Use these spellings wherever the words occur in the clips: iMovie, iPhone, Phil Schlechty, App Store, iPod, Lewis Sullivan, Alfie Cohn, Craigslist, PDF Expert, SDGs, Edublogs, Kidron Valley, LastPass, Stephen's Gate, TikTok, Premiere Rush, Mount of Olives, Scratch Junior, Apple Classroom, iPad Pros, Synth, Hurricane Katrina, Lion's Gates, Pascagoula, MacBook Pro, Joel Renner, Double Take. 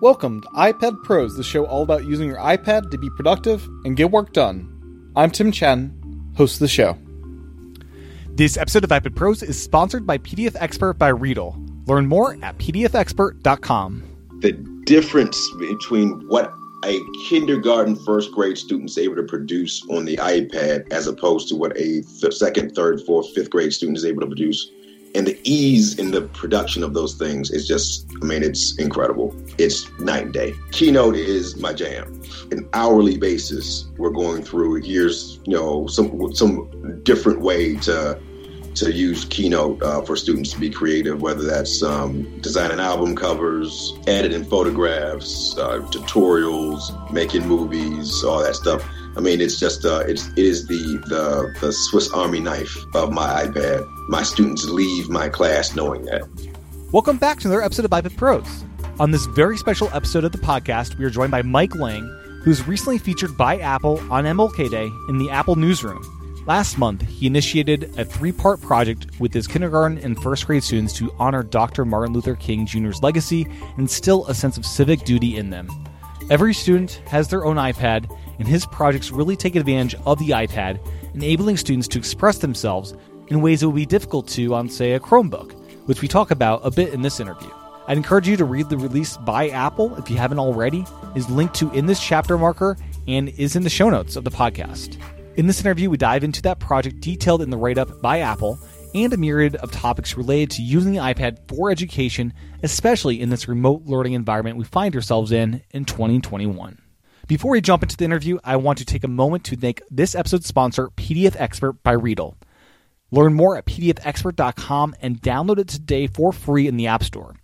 Welcome to iPad Pros, the show all about using your iPad to be productive and get work done. I'm Tim Chen, host of the show. This episode of iPad Pros is sponsored by PDF Expert by Readle. Learn more at pdfexpert.com. The difference between what a kindergarten, first grade student is able to produce on the iPad as opposed to what a second, third, fourth, fifth grade student is able to produce, and the ease in the production of those things is just, it's incredible. It's night and day. Keynote is my jam. An hourly basis, we're going through here's, some different way to use Keynote for students to be creative, whether that's designing album covers, editing photographs, tutorials, making movies, all that stuff. It's just it is the Swiss Army knife of my iPad. My students leave my class knowing that. Welcome back to another episode of iPad Pros. On this very special episode of the podcast, we are joined by Mike Lang, who was recently featured by Apple on MLK Day in the Apple Newsroom. Last month, he initiated a three-part project with his kindergarten and first grade students to honor Dr. Martin Luther King Jr.'s legacy and instill a sense of civic duty in them. Every student has their own iPad, and his projects really take advantage of the iPad, enabling students to express themselves in ways that would be difficult to on, say, a Chromebook, which we talk about a bit in this interview. I'd encourage you to read the release by Apple if you haven't already. It's linked to in this chapter marker and is in the show notes of the podcast. In this interview, we dive into that project detailed in the write-up by Apple and a myriad of topics related to using the iPad for education, especially in this remote learning environment we find ourselves in 2021. Before we jump into the interview, I want to take a moment to thank this episode's sponsor, PDF Expert by Readle. Learn more at pdfexpert.com and download it today for free in the App Store.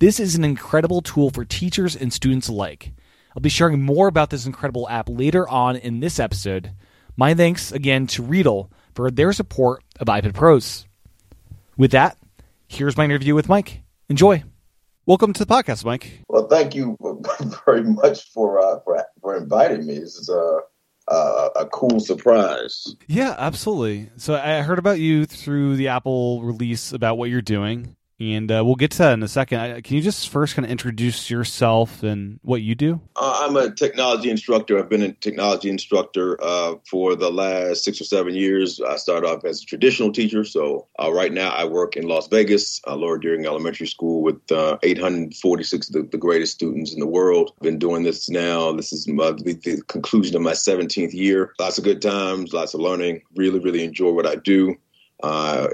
This is an incredible tool for teachers and students alike. I'll be sharing more about this incredible app later on in this episode. My thanks again to Readle for their support of iPad Pros. With that, here's my interview with Mike. Enjoy. Welcome to the podcast, Mike. Well, thank you very much for inviting me. This is a cool surprise. Yeah, absolutely. So I heard about you through the Apple release about what you're doing, and we'll get to that in a second. Can you just first kind of introduce yourself and what you do? I'm a technology instructor. I've been a technology instructor for the last 6 or 7 years. I started off as a traditional teacher. So right now I work in Las Vegas, Laura Deering Elementary School, with 846 of the greatest students in the world. I've been doing this now. This is the conclusion of my 17th year. Lots of good times, lots of learning. Really, really enjoy what I do.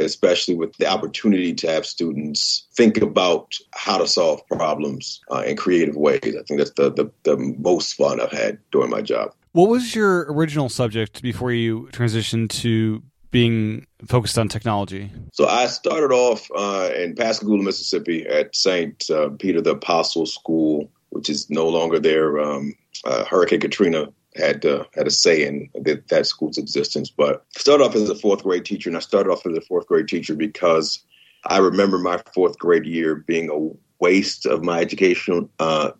Especially with the opportunity to have students think about how to solve problems in creative ways. I think that's the most fun I've had doing my job. What was your original subject before you transitioned to being focused on technology? So I started off in Pascagoula, Mississippi at St. Peter the Apostle School, which is no longer there. Hurricane Katrina had a say in that school's existence. But I started off as a fourth grade teacher, because I remember my fourth grade year being a waste of my education. My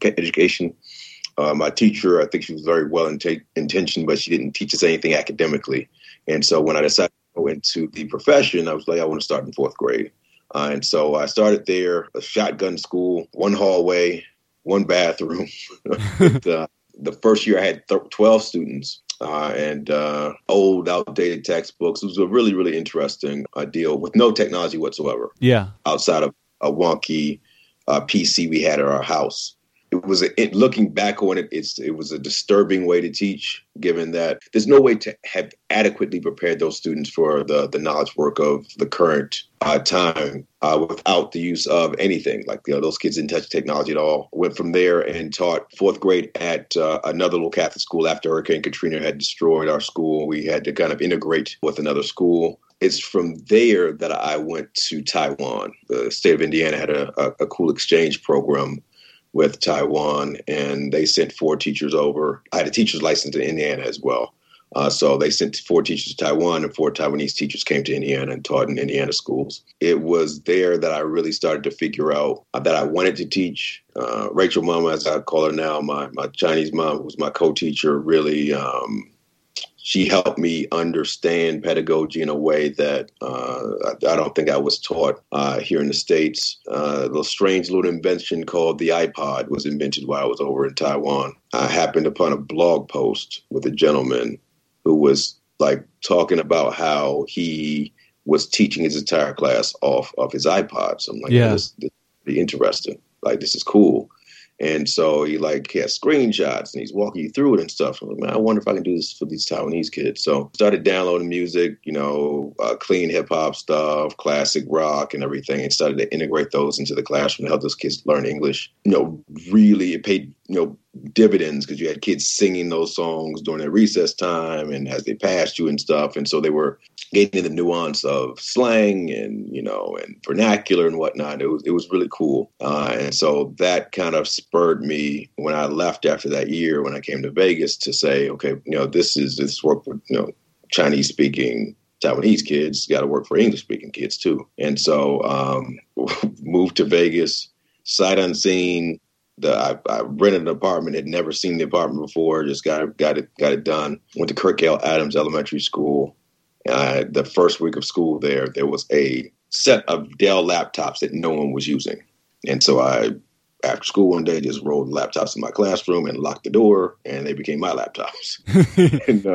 teacher, I think she was very well intentioned, but she didn't teach us anything academically. And so when I decided to go into the profession, I was like, I want to start in fourth grade. And so I started there, a shotgun school, one hallway, one bathroom. The first year I had 12 students and old, outdated textbooks. It was a really, really interesting deal with no technology whatsoever. Yeah. Outside of a wonky PC we had at our house. Looking back on it, it was a disturbing way to teach, given that there's no way to have adequately prepared those students for the knowledge work of the current time without the use of anything. Those kids didn't touch technology at all. Went from there and taught fourth grade at another little Catholic school after Hurricane Katrina had destroyed our school. We had to kind of integrate with another school. It's from there that I went to Taiwan. The state of Indiana had a cool exchange program with Taiwan, and they sent 4 teachers over. I had a teacher's license in Indiana as well. So they sent 4 teachers to Taiwan, and 4 Taiwanese teachers came to Indiana and taught in Indiana schools. It was there that I really started to figure out that I wanted to teach. Rachel Mama, as I call her now, my Chinese mom, who was my co-teacher, really she helped me understand pedagogy in a way that I don't think I was taught here in the States. The strange little invention called the iPod was invented while I was over in Taiwan. I happened upon a blog post with a gentleman who was like talking about how he was teaching his entire class off of his iPod. So I'm like, yeah, this is interesting. Like, this is cool. And so he like has screenshots and he's walking you through it and stuff. I'm like, man, I wonder if I can do this for these Taiwanese kids. So started downloading music, you know, clean hip hop stuff, classic rock and everything, and started to integrate those into the classroom to help those kids learn English. You know, really it paid, you know, dividends because you had kids singing those songs during their recess time and as they passed you and stuff. And so they were getting the nuance of slang and, you know, and vernacular and whatnot. It was really cool. And so that kind of spurred me when I left after that year, when I came to Vegas, to say, okay, you know, this work for, you know, Chinese speaking Taiwanese kids, got to work for English speaking kids too. And so, moved to Vegas, sight unseen. I rented an apartment, had never seen the apartment before, just got it done. Went to Kirk L. Adams Elementary School. The first week of school there was a set of Dell laptops that no one was using. And so I, after school one day, just rolled laptops in my classroom and locked the door, and they became my laptops. And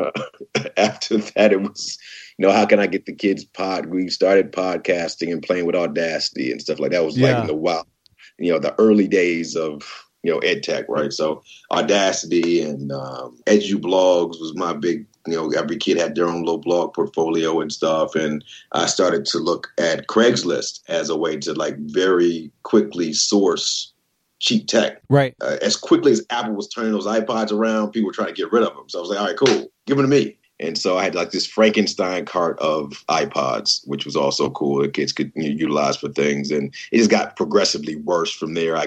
after that, it was, you know, how can I get the kids we started podcasting and playing with Audacity and stuff like that. It was like in the wild. You know, the early days of, you know, ed tech, right? So Audacity and EduBlogs was my big, you know, every kid had their own little blog portfolio and stuff. And I started to look at Craigslist as a way to like very quickly source cheap tech. Right. As quickly as Apple was turning those iPods around, people were trying to get rid of them. So I was like, all right, cool, give them to me. And so I had like this Frankenstein cart of iPods, which was also cool. The kids could, you know, utilize for things. And it just got progressively worse from there. I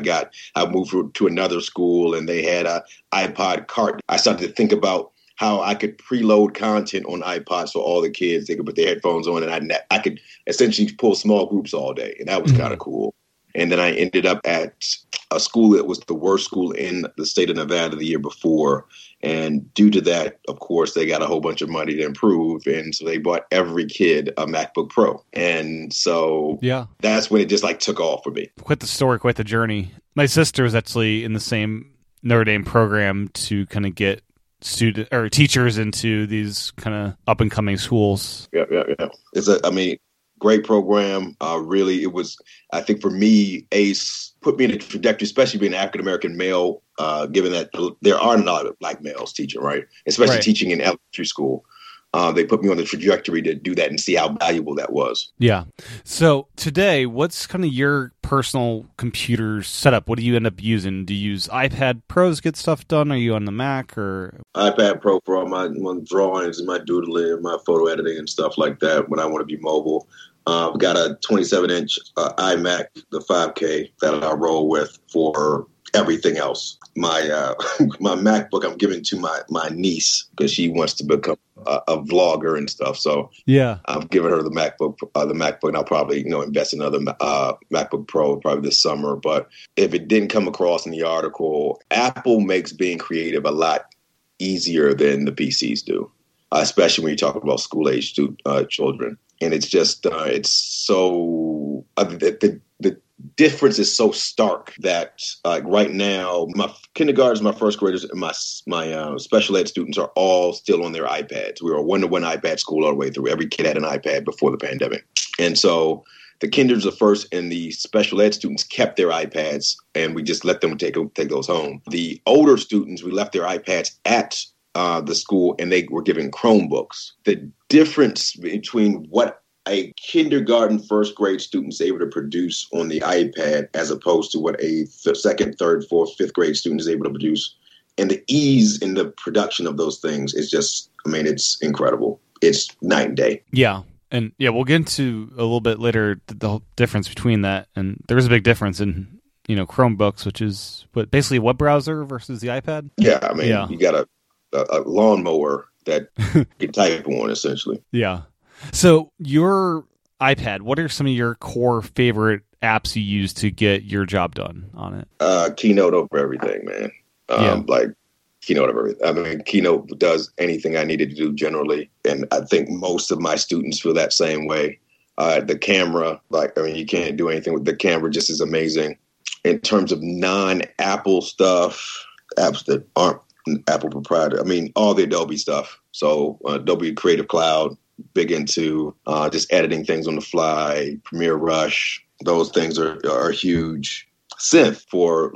moved to another school and they had a iPod cart. I started to think about how I could preload content on iPods for all the kids. They could put their headphones on and I could essentially pull small groups all day. And that was kind of cool. And then I ended up at a school that was the worst school in the state of Nevada the year before. And due to that, of course, they got a whole bunch of money to improve. And so they bought every kid a MacBook Pro. And so that's when it just like took off for me. Quit the story, quit the journey. My sister was actually in the same Notre Dame program to kind of get student or teachers into these kind of up and coming schools. Yeah. Great program. Really, it was, I think for me, ACE put me in a trajectory, especially being an African-American male, given that there are not a lot of black males teaching, right? Especially teaching in elementary school. They put me on the trajectory to do that and see how valuable that was. Yeah. So today, what's kind of your personal computer setup? What do you end up using? Do you use iPad Pros to get stuff done? Are you on the Mac or iPad Pro for all my drawings and my doodling and my photo editing and stuff like that when I want to be mobile. I've got a 27-inch iMac, the 5K, that I roll with for everything else. My MacBook I'm giving to my niece because she wants to become a vlogger and stuff. So I've given her the MacBook, and I'll probably, you know, invest in another MacBook Pro probably this summer. But if it didn't come across in the article, Apple makes being creative a lot easier than the PCs do, especially when you're talking about school-age children. And it's just it's so the difference is so stark that like right now my kindergartens, my first graders, and my special ed students are all still on their iPads. We were a 1-to-1 iPad school all the way through. Every kid had an iPad before the pandemic. And so the kinders, the first, and the special ed students kept their iPads, and we just let them take those home. The older students, we left their iPads at the school, and they were given Chromebooks. The difference between what a kindergarten, first grade student is able to produce on the iPad as opposed to what a second, third, fourth, fifth grade student is able to produce, and the ease in the production of those things is just, I mean, it's incredible. It's night and day. Yeah. And yeah, we'll get into a little bit later the whole difference between that. And there is a big difference in, you know, Chromebooks, which is basically a web browser versus the iPad. Yeah. I mean, you got a lawnmower that you can type on, essentially. Yeah. So your iPad, what are some of your core favorite apps you use to get your job done on it? Keynote over everything, man. Like Keynote does anything I needed to do generally. And I think most of my students feel that same way. The camera, you can't do anything with the camera, just is amazing. In terms of non-Apple stuff, apps that aren't Apple proprietary, all the Adobe stuff. So Adobe Creative Cloud, big into just editing things on the fly, Premiere Rush, those things are huge. Synth for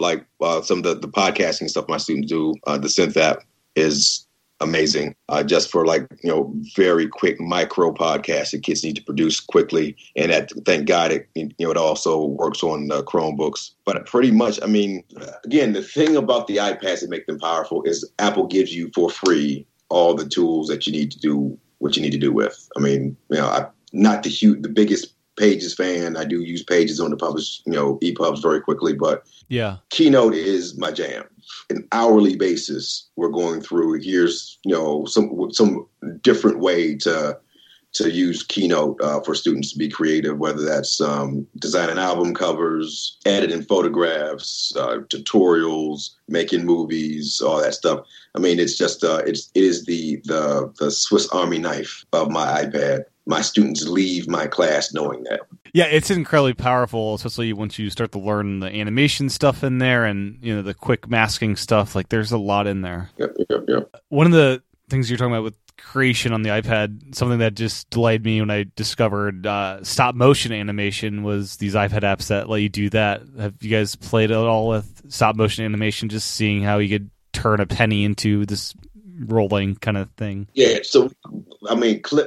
some of the podcasting stuff my students do. The Synth app is amazing, just for very quick micro podcasts that kids need to produce quickly. And that, thank God, it also works on Chromebooks. But pretty much, again, the thing about the iPads that make them powerful is Apple gives you for free all the tools that you need to do what you need to do with. I'm not the biggest Pages fan. I do use Pages on the publish, EPUBs very quickly, but yeah, Keynote is my jam. An hourly basis, we're going through. Here's some different way to use Keynote for students to be creative, whether that's designing album covers, editing photographs, tutorials, making movies, all that stuff. It's just it is the Swiss Army knife of my iPad. My students leave my class knowing that. Yeah, it's incredibly powerful, especially once you start to learn the animation stuff in there and the quick masking stuff. There's a lot in there. Yep. One of the things you're talking about with creation on the iPad, something that just delighted me when I discovered stop motion animation was these iPad apps that let you do that. Have you guys played at all with stop motion animation, just seeing how you could turn a penny into this rolling kind of thing? Yeah, so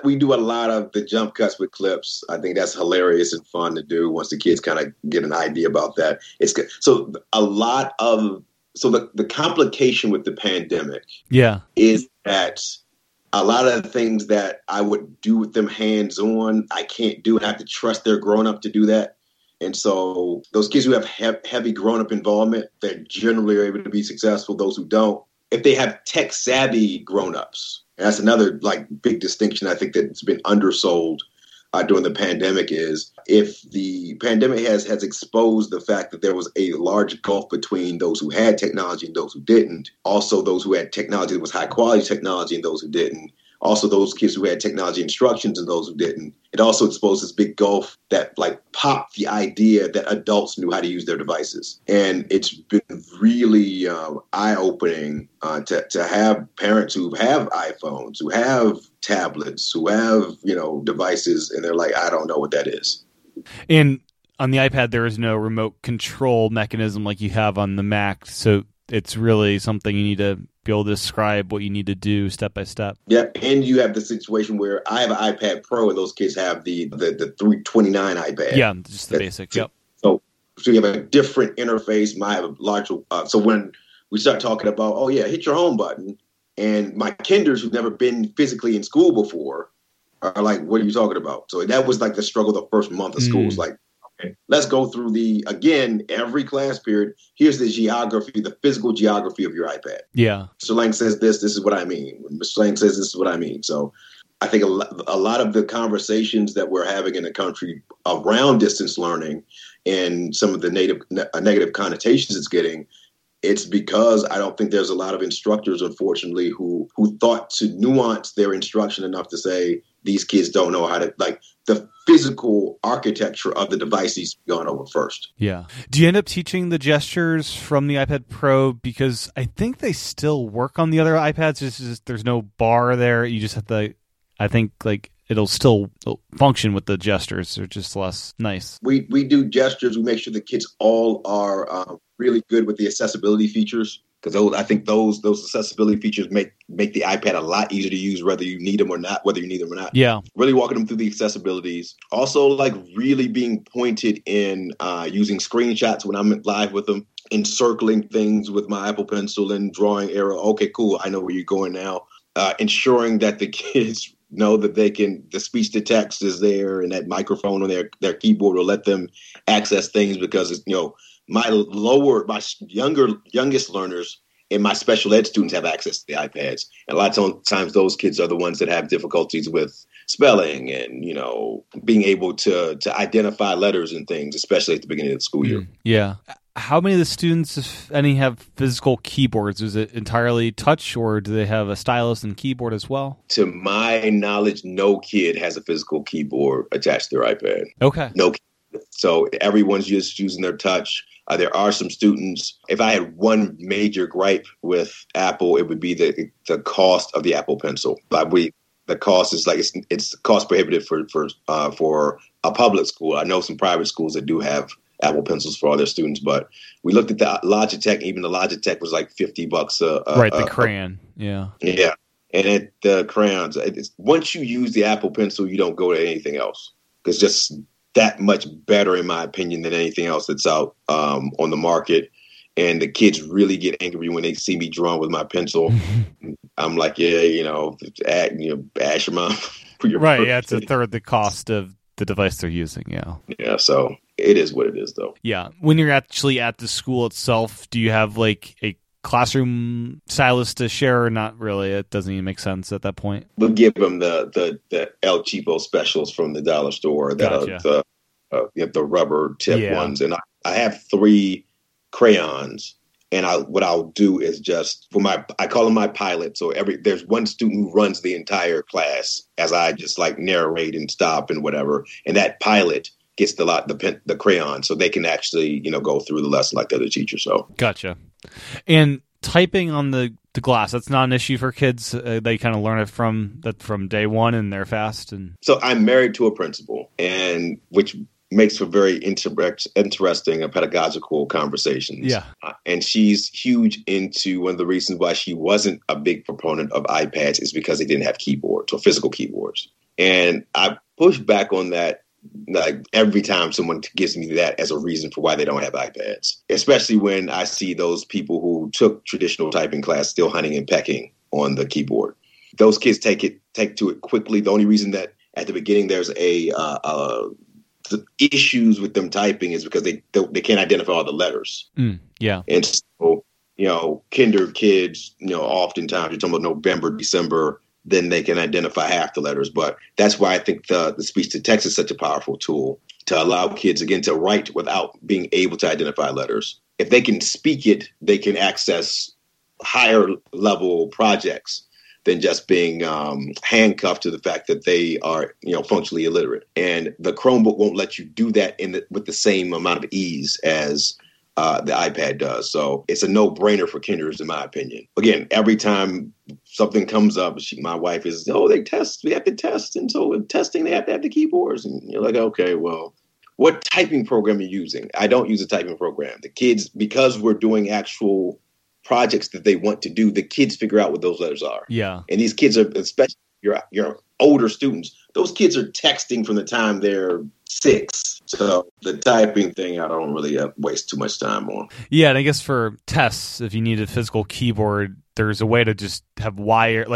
we do a lot of the jump cuts with Clips. I think that's hilarious and fun to do once the kids kind of get an idea about that. It's good. So the complication with the pandemic, is that a lot of the things that I would do with them hands on, I can't do, and I have to trust they're grown up to do that. And so those kids who have heavy grown up involvement, they're generally able to be successful. Those who don't, if they have tech savvy grown-ups, and that's another big distinction I think that's been undersold during the pandemic, is if the pandemic has exposed the fact that there was a large gulf between those who had technology and those who didn't, also those who had technology that was high quality technology and those who didn't, also those kids who had technology instructions and those who didn't. It also exposed this big gulf that popped the idea that adults knew how to use their devices. And it's been really eye-opening to have parents who have iPhones, who have tablets, who have, devices, and they're like, I don't know what that is. And on the iPad, there is no remote control mechanism like you have on the Mac. So it's really something you need to be able to describe what you need to do step by step. Yeah, and you have the situation where I have an iPad Pro and those kids have the 329 iPad. Yeah, just the basic. Yep. So you have a different interface. I have a larger. So when we start talking about, hit your home button, and my kinders who've never been physically in school before are like, what are you talking about? So that was the struggle the first month of school. It's let's go through every class period. Here's the geography, the physical geography of your iPad. Yeah. Mr. Lang says this is what I mean. When Mr. Lang says this is what I mean. So I think a lot of the conversations that we're having in the country around distance learning and some of the negative connotations it's getting, it's because I don't think there's a lot of instructors, unfortunately, who thought to nuance their instruction enough to say, these kids don't know how to, the physical architecture of the device needs to be gone over first. Yeah. Do you end up teaching the gestures from the iPad Pro? Because I think they still work on the other iPads. It's just, there's no bar there. You just have to, I think, it'll still function with the gestures. They're just less nice. We do gestures. We make sure the kids all are really good with the accessibility features. Because I think those accessibility features make the iPad a lot easier to use, whether you need them or not. Yeah. Really walking them through the accessibilities. Also, really being pointed in using screenshots when I'm live with them, encircling things with my Apple Pencil and drawing arrow. Okay, cool. I know where you're going now. Ensuring that the kids know that the speech to text is there and that microphone on their keyboard will let them access things, because it's, my youngest learners and my special ed students have access to the iPads. And a lot of times those kids are the ones that have difficulties with spelling and, being able to identify letters and things, especially at the beginning of the school year. Yeah. How many of the students, if any, have physical keyboards? Is it entirely touch, or do they have a stylus and keyboard as well? To my knowledge, no kid has a physical keyboard attached to their iPad. Okay. No. So everyone's just using their touch. There are some students. If I had one major gripe with Apple, it would be the cost of the Apple Pencil. The cost is like it's cost prohibitive for a public school. I know some private schools that do have Apple Pencils for all their students, but we looked at the Logitech. Even the Logitech was like $50 the crayon. Yeah. And the crayons. Once you use the Apple Pencil, you don't go to anything else. It's just that much better, in my opinion, than anything else that's out on the market. And the kids really get angry when they see me drawing with my pencil. I'm like, bash your mom. Right, yeah, it's a third the cost of the device they're using, yeah. Yeah, so it is what it is, though. Yeah, when you're actually at the school itself, do you have, like, a classroom stylus to share or not really? It doesn't even make sense at that point. We'll give them the El Cheapo specials from the dollar store, gotcha. The rubber tip ones. And I have 3 crayons, and what I'll do is just I call them my pilot. So there's one student who runs the entire class as I just like narrate and stop and whatever, and that pilot gets the crayon, so they can actually go through the lesson like the other teacher. So gotcha. And typing on the glass, that's not an issue for kids. They kind of learn it from day one, and they're fast. And so I'm married to a principal, and which makes for very interesting and pedagogical conversations. Yeah. And she's huge into one of the reasons why she wasn't a big proponent of iPads is because they didn't have keyboards or physical keyboards. And I push back on that like every time someone gives me that as a reason for why they don't have iPads, especially when I see those people who took traditional typing class still hunting and pecking on the keyboard. Those kids take to it quickly. The only reason that at the beginning there's the issues with them typing is because they can't identify all the letters. Yeah. And so, kinder kids, oftentimes you're talking about November, December, then they can identify half the letters. But that's why I think the speech to text is such a powerful tool to allow kids, again, to write without being able to identify letters. If they can speak it, they can access higher level projects than just being handcuffed to the fact that they are, functionally illiterate. And the Chromebook won't let you do that with the same amount of ease as the iPad does. So it's a no-brainer for kinders, in my opinion. Again, every time something comes up, my wife is, we have to test. And so with testing, they have to have the keyboards. And you're like, okay, well, what typing program are you using? I don't use a typing program. The kids, because we're doing actual projects that they want to do, the kids figure out what those letters are. Yeah. And these kids are, especially your older students, those kids are texting from the time they're 6. So the typing thing, I don't really waste too much time on. Yeah. And I guess for tests, if you need a physical keyboard, there's a way to just have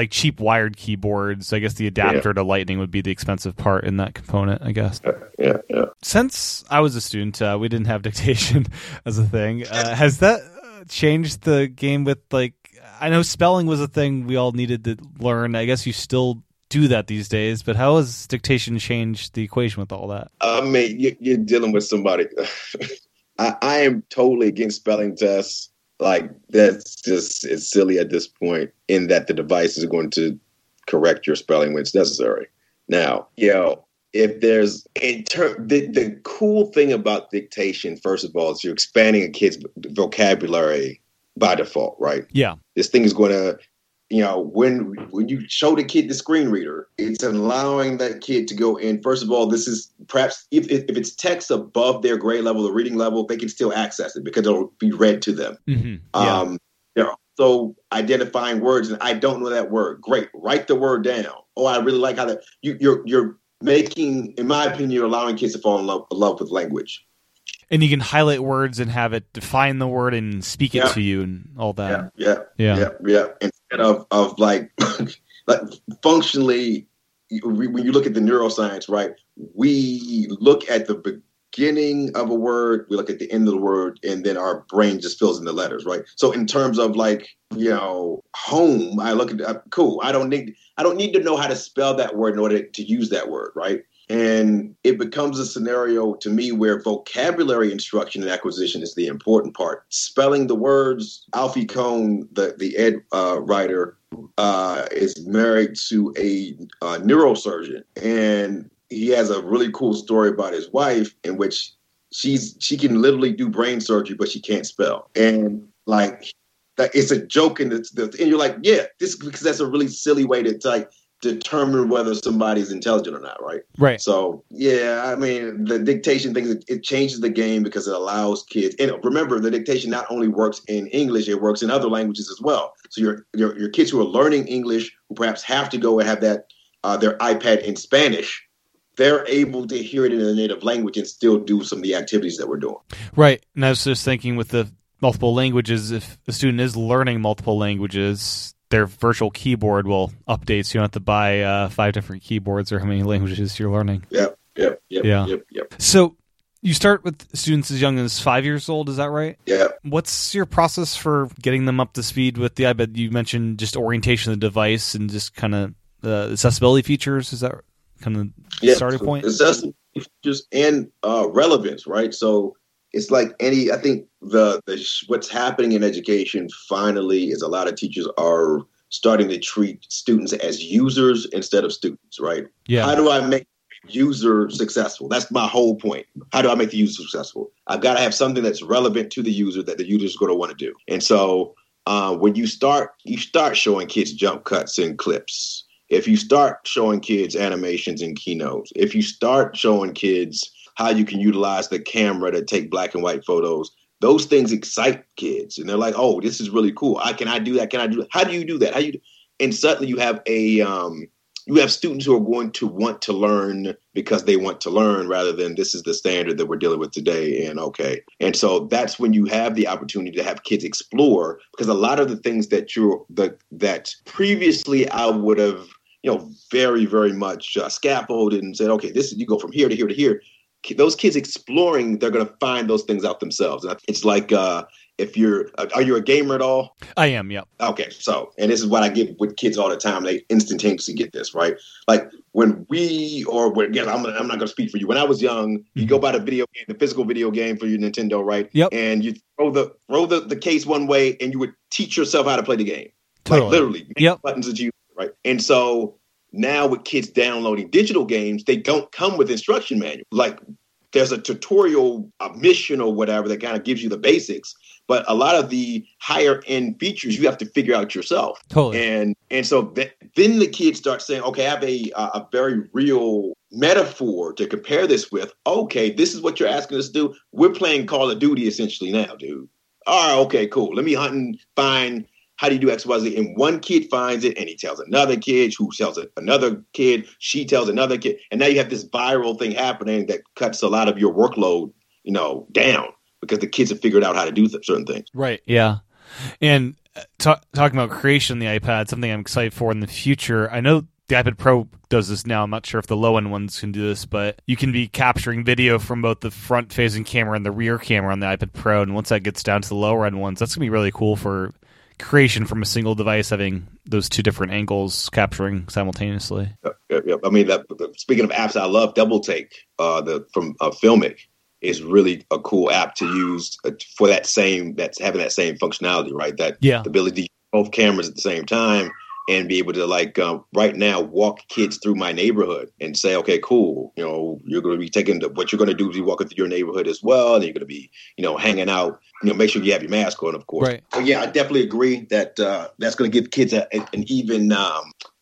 cheap wired keyboards. I guess the adapter to Lightning would be the expensive part in that component, I guess. Yeah. Since I was a student, we didn't have dictation as a thing. Has that changed the game with, I know spelling was a thing we all needed to learn. I guess you still do that these days, but how has dictation changed the equation with all that? I mean, you're dealing with somebody. I am totally against spelling tests. Like, that's just, it's silly at this point, in that the device is going to correct your spelling when it's necessary. Now, if there's the cool thing about dictation, first of all, is you're expanding a kid's vocabulary by default, right? Yeah. This thing is going to, when you show the kid the screen reader, it's allowing that kid to go in. First of all, this is perhaps if it's text above their grade level or reading level, they can still access it because it'll be read to them. Mm-hmm. Yeah. They're also identifying words, and I don't know that word. Great. Write the word down. Oh, I really like how that you're making, in my opinion, you're allowing kids to fall in love with language. And you can highlight words and have it define the word and speak it to you and all that. Yeah. Instead of like functionally, when you look at the neuroscience, right, we look at the beginning of a word, we look at the end of the word, and then our brain just fills in the letters, right? So in terms of home, I look at, cool. I don't need to know how to spell that word in order to use that word, right? And it becomes a scenario to me where vocabulary instruction and acquisition is the important part. Spelling the words. Alfie Cohn, the ed writer, is married to a neurosurgeon. And he has a really cool story about his wife in which she can literally do brain surgery, but she can't spell. And like it's a joke. And you're like, yeah, this, because that's a really silly way to like determine whether somebody's intelligent or not, right? Right. So, yeah, I mean, the dictation things, it changes the game because it allows kids. And remember, the dictation not only works in English, it works in other languages as well. So your kids who are learning English, who perhaps have to go and have that their iPad in Spanish, they're able to hear it in their native language and still do some of the activities that we're doing. Right. And I was just thinking with the multiple languages, if a student is learning multiple languages, their virtual keyboard will update, so you don't have to buy 5 different keyboards or how many languages you're learning. Yep. So you start with students as young as 5 years old, is that right? Yeah. What's your process for getting them up to speed with the iPad? You mentioned just orientation of the device and just kind of accessibility features. Is that kind of the starting point? Accessibility features and relevance, right? So it's like I think what's happening in education finally is a lot of teachers are starting to treat students as users instead of students, right? Yeah. How do I make the user successful? That's my whole point. How do I make the user successful? I've got to have something that's relevant to the user that the user is going to want to do. And so when you start showing kids jump cuts in Clips, if you start showing kids animations in Keynote, if you start showing kids how you can utilize the camera to take black and white photos. Those things excite kids. And they're like, oh, this is really cool. Can I do that? How do you do that? And suddenly you have you have students who are going to want to learn because they want to learn rather than this is the standard that we're dealing with today. And okay. And so that's when you have the opportunity to have kids explore, because a lot of the things that that previously I would have, very, very much scaffolded and said, okay, this is, you go from here to here to here. Those kids exploring, they're going to find those things out themselves. It's like are you a gamer at all? I am, yeah. Okay, so, and this is what I get with kids all the time. They instantaneously get this, right? Like I'm not going to speak for you. When I was young, you go buy the physical video game for your Nintendo, right? Yep. And you throw the case one way and you would teach yourself how to play the game. Totally. Like literally. Yep. Buttons that you, right? And so now with kids downloading digital games, they don't come with instruction manuals. Like there's a tutorial, a mission or whatever that kind of gives you the basics. But a lot of the higher end features, you have to figure out yourself. Totally. And so then the kids start saying, okay, I have a very real metaphor to compare this with. Okay, this is what you're asking us to do. We're playing Call of Duty essentially now, dude. All right, okay, cool. Let me hunt and find. How do you do X, Y, Z? And one kid finds it and he tells another kid, who tells another kid, she tells another kid. And now you have this viral thing happening that cuts a lot of your workload, down because the kids have figured out how to do certain things. Right. Yeah. And talking about creation on the iPad, something I'm excited for in the future. I know the iPad Pro does this now. I'm not sure if the low-end ones can do this, but you can be capturing video from both the front-facing camera and the rear camera on the iPad Pro. And once that gets down to the lower-end ones, that's going to be really cool for creation from a single device, having those 2 different angles capturing simultaneously. Yeah. I mean, speaking of apps, I love Double Take from Filmic. Is really a cool app to use for having that same functionality, right? The ability to use both cameras at the same time and be able to right now walk kids through my neighborhood and say, okay, cool. You're going to be what you're going to do is be walking through your neighborhood as well. And you're going to be, hanging out, make sure you have your mask on, of course. Right. But yeah, I definitely agree that that's going to give kids an even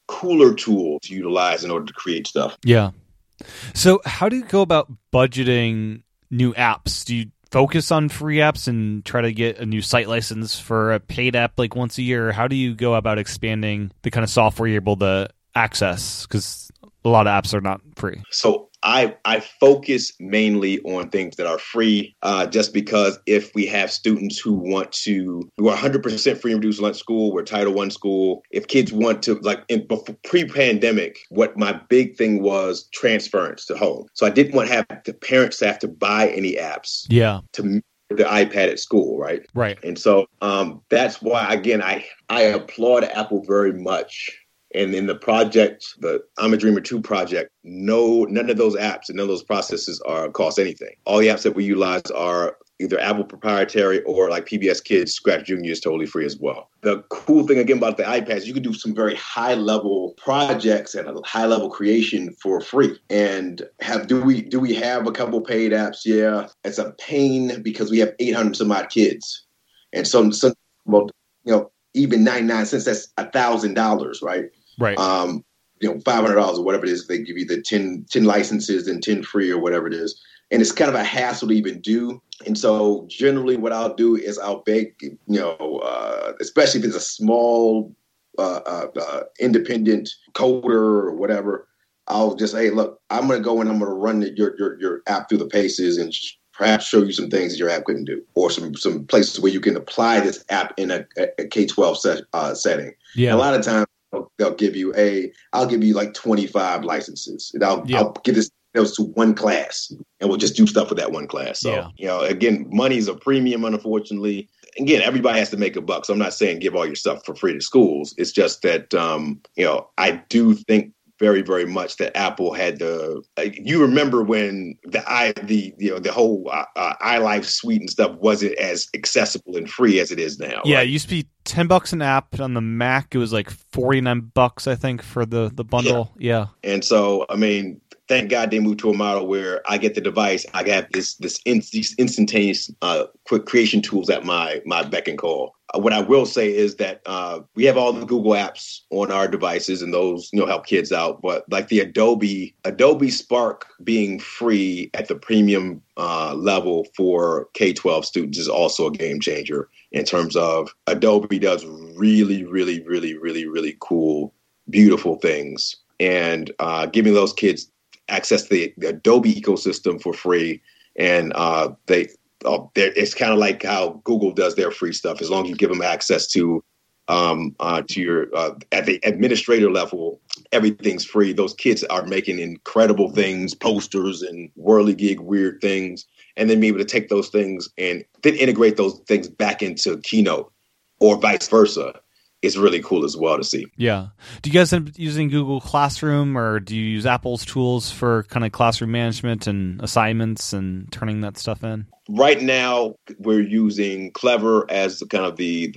cooler tool to utilize in order to create stuff. Yeah. So how do you go about budgeting new apps? Do you focus on free apps and try to get a new site license for a paid app like once a year? How do you go about expanding the kind of software you're able to access? Because a lot of apps are not free. So I focus mainly on things that are free, just because if we have students who are 100% free and reduced lunch school, we're Title I school. If kids want to, pre-pandemic, what my big thing was transference to home. So I didn't want to have the parents have to buy any apps to the iPad at school, right? Right. And so that's why, again, I applaud Apple very much And in the project, the I'm a Dreamer 2 project, none of those apps and none of those processes cost anything. All the apps that we utilize are either Apple proprietary or like PBS Kids, Scratch Junior is totally free as well. The cool thing again about the iPad is you can do some very high level projects and a high level creation for free. And do we have a couple paid apps? Yeah, it's a pain because we have 800 some odd kids, and some well, you know, even 99 cents, that's $1,000, right? Right. $500 or whatever it is. They give you the 10 licenses and 10 free or whatever it is. And it's kind of a hassle to even do. And so generally what I'll do is I'll beg, especially if it's a small independent coder or whatever, I'll just, hey, look, I'm going to go and I'm going to run your app through the paces and perhaps show you some things that your app couldn't do or some places where you can apply this app in a K-12 setting. Yeah. And a lot of times they'll give you I'll give you like 25 licenses and I'll give this to one class and we'll just do stuff with that one class. So, again, money's a premium, unfortunately. Again, everybody has to make a buck. So I'm not saying give all your stuff for free to schools. It's just that, I do think very, very much that Apple had you remember when the whole iLife suite and stuff wasn't as accessible and free as it is now. Yeah, right? It used to be $10 an app on the Mac. It was like $49, I think, for the bundle. Yeah. And so, I mean, thank God they moved to a model where I get the device, I got these instantaneous quick creation tools at my beck and call. What I will say is that we have all the Google apps on our devices, and those help kids out. But like the Adobe Spark being free at the premium level for K-12 students is also a game changer in terms of Adobe does really, really, really, really, really cool, beautiful things, and giving those kids access to the Adobe ecosystem for free, and it's kind of like how Google does their free stuff. As long as you give them access to your at the administrator level, everything's free. Those kids are making incredible things, posters and whirligig weird things, and then be able to take those things and then integrate those things back into Keynote or vice versa. It's really cool as well to see. Yeah. Do you guys end up using Google Classroom, or do you use Apple's tools for kind of classroom management and assignments and turning that stuff in? Right now, we're using Clever as kind of the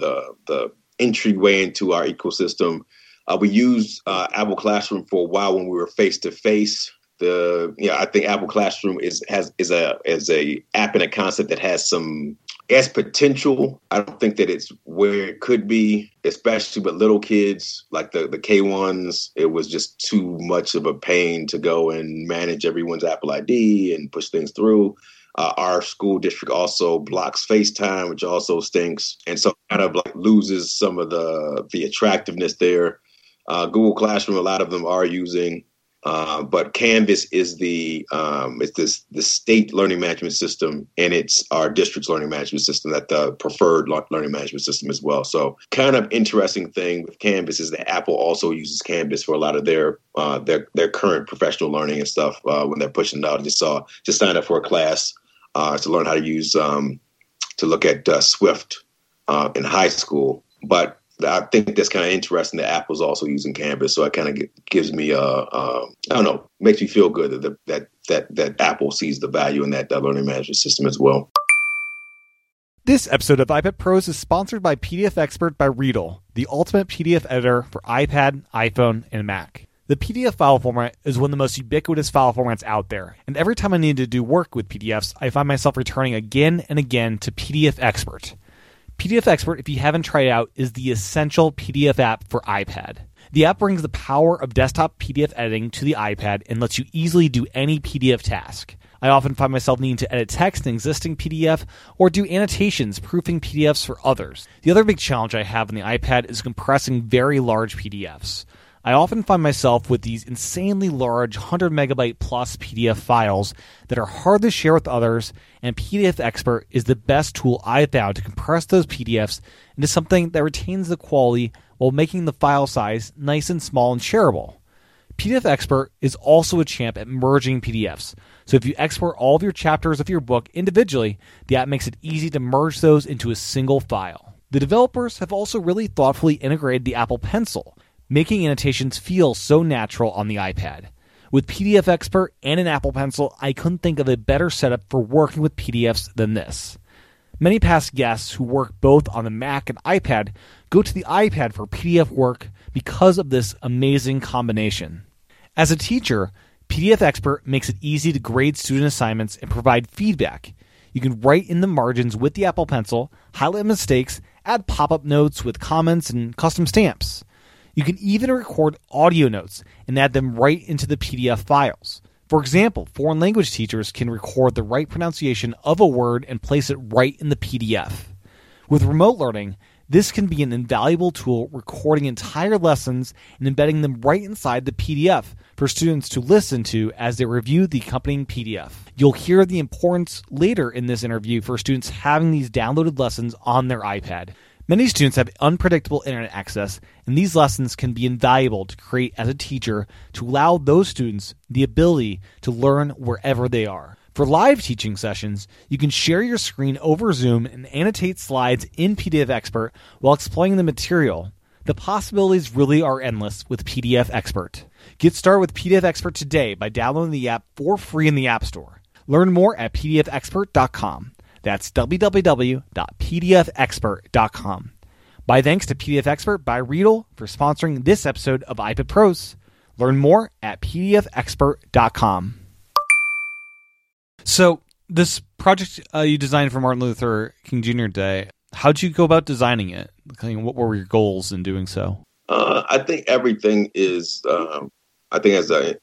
entryway into our ecosystem. We used Apple Classroom for a while when we were face to face. I think Apple Classroom is a app and a concept that has potential. I don't think that it's where it could be, especially with little kids like the K-1s. It was just too much of a pain to go and manage everyone's Apple ID and push things through. Our school district also blocks FaceTime, which also stinks. And so kind of like loses some of the attractiveness there. Google Classroom, a lot of them are using. But Canvas is the state learning management system, and it's our district's learning management system that the preferred learning management system as well. So kind of interesting thing with Canvas is that Apple also uses Canvas for a lot of their current professional learning and stuff when they're pushing it out. I just signed up for a class to learn how to use to look at Swift in high school, but I think that's kind of interesting that Apple's also using Canvas. So it kind of gives me, makes me feel good that Apple sees the value in that learning management system as well. This episode of iPad Pros is sponsored by PDF Expert by Readle, the ultimate PDF editor for iPad, iPhone, and Mac. The PDF file format is one of the most ubiquitous file formats out there. And every time I need to do work with PDFs, I find myself returning again and again to PDF Expert. PDF Expert, if you haven't tried it out, is the essential PDF app for iPad. The app brings the power of desktop PDF editing to the iPad and lets you easily do any PDF task. I often find myself needing to edit text in existing PDF or do annotations, proofing PDFs for others. The other big challenge I have on the iPad is compressing very large PDFs. I often find myself with these insanely large 100 megabyte plus PDF files that are hard to share with others, and PDF Expert is the best tool I've found to compress those PDFs into something that retains the quality while making the file size nice and small and shareable. PDF Expert is also a champ at merging PDFs, so if you export all of your chapters of your book individually, the app makes it easy to merge those into a single file. The developers have also really thoughtfully integrated the Apple Pencil, making annotations feel so natural on the iPad. With PDF Expert and an Apple Pencil, I couldn't think of a better setup for working with PDFs than this. Many past guests who work both on the Mac and iPad go to the iPad for PDF work because of this amazing combination. As a teacher, PDF Expert makes it easy to grade student assignments and provide feedback. You can write in the margins with the Apple Pencil, highlight mistakes, add pop-up notes with comments and custom stamps. You can even record audio notes and add them right into the PDF files. For example, foreign language teachers can record the right pronunciation of a word and place it right in the PDF. With remote learning, this can be an invaluable tool, recording entire lessons and embedding them right inside the PDF for students to listen to as they review the accompanying PDF. You'll hear the importance later in this interview for students having these downloaded lessons on their iPad. Many students have unpredictable internet access, and these lessons can be invaluable to create as a teacher to allow those students the ability to learn wherever they are. For live teaching sessions, you can share your screen over Zoom and annotate slides in PDF Expert while explaining the material. The possibilities really are endless with PDF Expert. Get started with PDF Expert today by downloading the app for free in the App Store. Learn more at pdfexpert.com. That's www.pdfexpert.com. My thanks to PDF Expert by Riedel for sponsoring this episode of iPad Pros. Learn more at pdfexpert.com. So this project you designed for Martin Luther King Jr. Day, how did you go about designing it? What were your goals in doing so? I think everything is... I think as a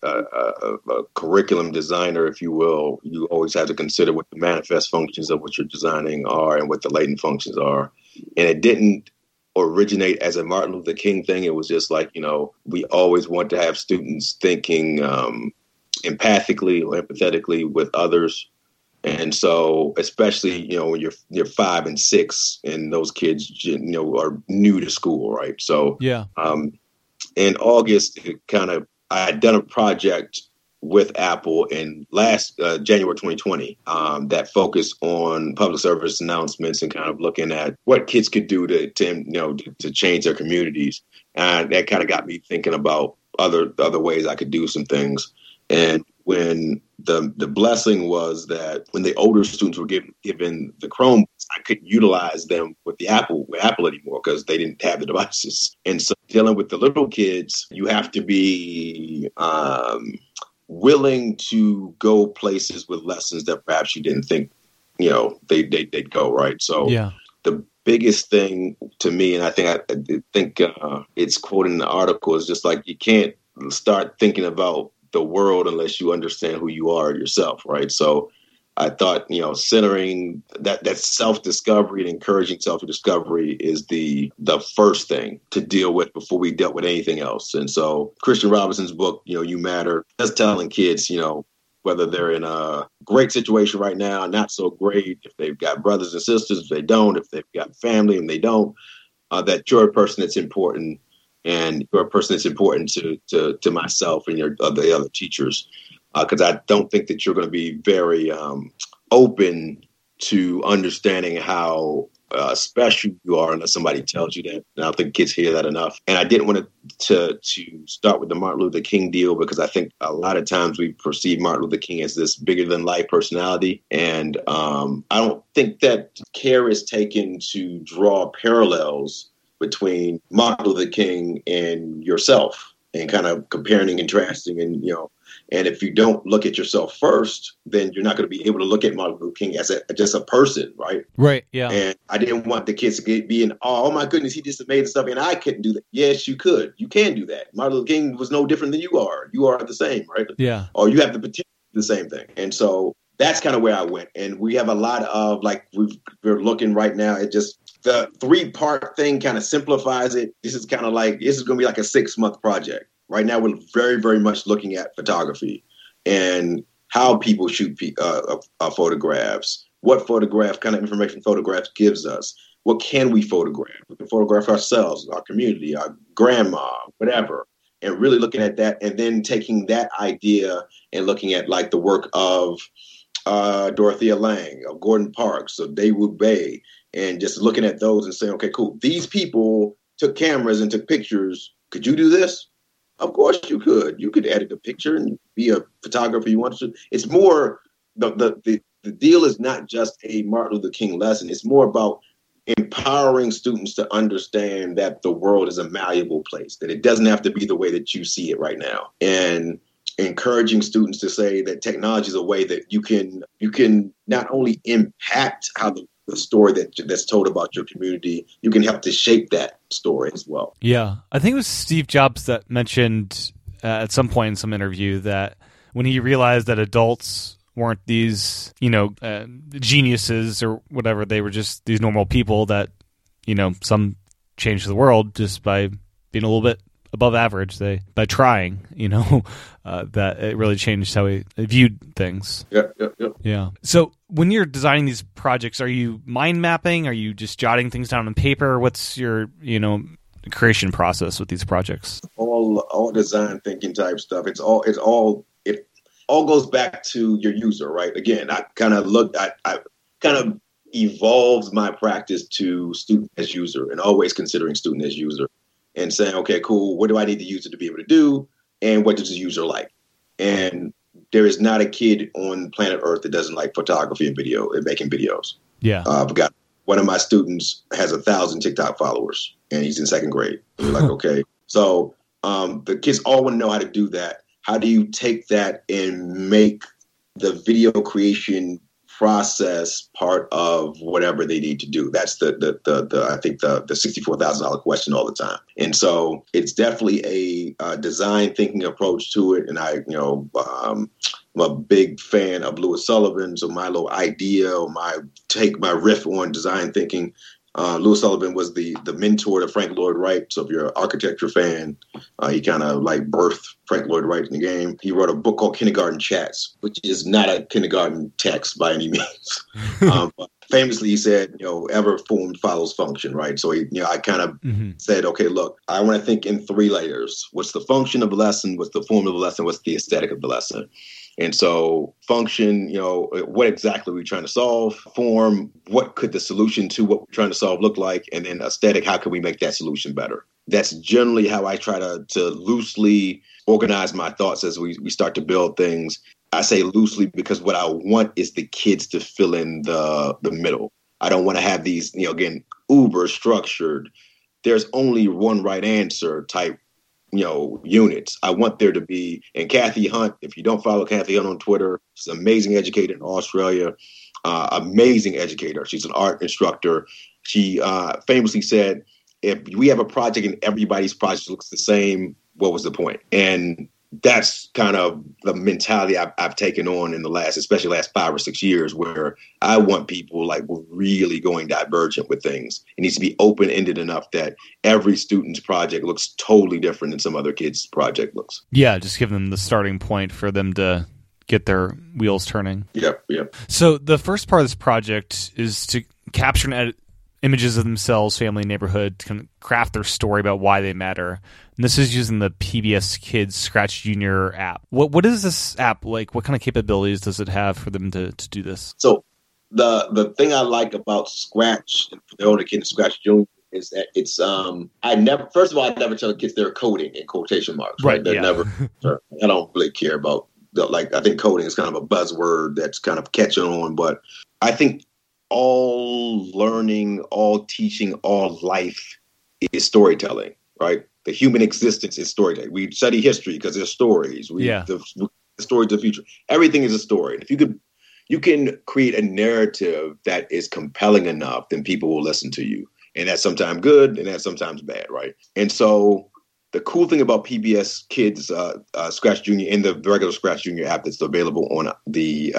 curriculum designer, if you will, you always have to consider what the manifest functions of what you're designing are and what the latent functions are. And it didn't originate as a Martin Luther King thing. It was just like, you know, we always want to have students thinking empathically or empathetically with others. And so especially, you know, when you're 5 and 6 and those kids, you know, are new to school. Right. So yeah. In August, it kind of, I had done a project with Apple in last January 2020 that focused on public service announcements and kind of looking at what kids could do to change their communities. And that kind of got me thinking about other ways I could do some things. And when the blessing was that when the older students were given the Chromebooks, I couldn't utilize them with the Apple anymore because they didn't have the devices. And so dealing with the little kids, you have to be willing to go places with lessons that perhaps you didn't think, you know, they'd go, right? So yeah. The biggest thing to me, and I think it's quoted in the article, is just like you can't start thinking about the world unless you understand who you are yourself, right? So I thought, you know, centering that self-discovery and encouraging self-discovery is the first thing to deal with before we dealt with anything else. And so Christian Robinson's book, you know, You Matter, that's telling kids, you know, whether they're in a great situation right now, not so great, if they've got brothers and sisters, if they don't, if they've got family and they don't, that you're a person that's important. And you're a person that's important to myself and the other teachers, because I don't think that you're going to be very open to understanding how special you are unless somebody tells you that. And I don't think kids hear that enough. And I didn't want to start with the Martin Luther King deal, because I think a lot of times we perceive Martin Luther King as this bigger than life personality. And I don't think that care is taken to draw parallels between Martin Luther King and yourself, and kind of comparing and contrasting. And, you know, and if you don't look at yourself first, then you're not going to be able to look at Martin Luther King as just a person. Right. Right. Yeah. And I didn't want the kids to be in, oh my goodness, he did some amazing stuff and I couldn't do that. Yes, you could. You can do that. Martin Luther King was no different than you are. You are the same. Right. Yeah. Or you have the potential to do the same thing. And so that's kind of where I went. And we have a lot of, like, we're looking right now at just the 3-part thing kind of simplifies it. This is going to be like a 6-month project. Right now, we're very, very much looking at photography and how people shoot photographs, what photograph kind of information photographs gives us. What can we photograph? We can photograph ourselves, our community, our grandma, whatever. And really looking at that, and then taking that idea and looking at, like, the work of Dorothea Lange, of Gordon Parks, of Daewoo Bae, and just looking at those and saying, okay, cool. These people took cameras and took pictures Could you do this? Of course you could. You could edit a picture and be a photographer you want to. It's more, the deal is not just a Martin Luther King lesson. It's more about empowering students to understand that the world is a malleable place, that it doesn't have to be the way that you see it right now. And encouraging students to say that technology is a way that you can not only impact how the story that's told about your community, you can help to shape that story as well. Yeah. I think it was Steve Jobs that mentioned at some point in some interview that when he realized that adults weren't these, geniuses or whatever, they were just these normal people that, some changed the world just by being a little bit above average, by trying, that it really changed how he viewed things. Yeah. So when you're designing these projects, are you mind mapping? Are you just jotting things down on paper? What's your, creation process with these projects? All design thinking type stuff. It all goes back to your user, right? Again, I kind of evolved my practice to student as user and always considering student as user. And saying, okay, cool, what do I need the user to be able to do? And what does the user like? And there is not a kid on planet Earth that doesn't like photography and video and making videos. Yeah. I've got one of my students has 1,000 TikTok followers and he's in second grade. And we're like, okay. So the kids all want to know how to do that. How do you take that and make the video creation process part of whatever they need to do? That's the $64,000 question all the time. And so it's definitely a design thinking approach to it. And I'm a big fan of Lewis Sullivan. So my little idea or my riff on design thinking, Lewis Sullivan was the mentor to Frank Lloyd Wright. So if you're an architecture fan, he kind of like birthed Frank Lloyd Wright in the game. He wrote a book called Kindergarten Chats, which is not a kindergarten text by any means. But famously, he said, ever form follows function, right? So, I kind of said, okay, look, I want to think in three layers. What's the function of the lesson? What's the form of the lesson? What's the aesthetic of the lesson? And so function, what exactly are we trying to solve? Form, what could the solution to what we're trying to solve look like? And then aesthetic, how can we make that solution better? That's generally how I try to loosely organize my thoughts as we start to build things. I say loosely because what I want is the kids to fill in the middle. I don't want to have these, again, uber structured, there's only one right answer type units. I want there to be, and Kathy Hunt, if you don't follow Kathy Hunt on Twitter, she's an amazing educator in Australia, amazing educator. She's an art instructor. She famously said, if we have a project and everybody's project looks the same, what was the point? And that's kind of the mentality I've taken on in especially last 5 or 6 years, where I want people like really going divergent with things. It needs to be open-ended enough that every student's project looks totally different than some other kid's project looks. Yeah, just give them the starting point for them to get their wheels turning. Yep. So the first part of this project is to capture and edit images of themselves, family, neighborhood, can craft their story about why they matter. And this is using the PBS Kids Scratch Junior app. What is this app like? What kind of capabilities does it have for them to do this? So the thing I like about Scratch, for the older kids, Scratch Junior, is that it's I never tell the kids they're coding in quotation marks. Right? They're never. I don't really care about I think coding is kind of a buzzword that's kind of catching on, but I think all learning, all teaching, all life is storytelling, right? The human existence is storytelling. We study history because there's stories. The stories of the future. Everything is a story. If you can create a narrative that is compelling enough, then people will listen to you. And that's sometimes good and that's sometimes bad, right? And so the cool thing about PBS Kids Scratch Junior and the regular Scratch Junior app that's available on the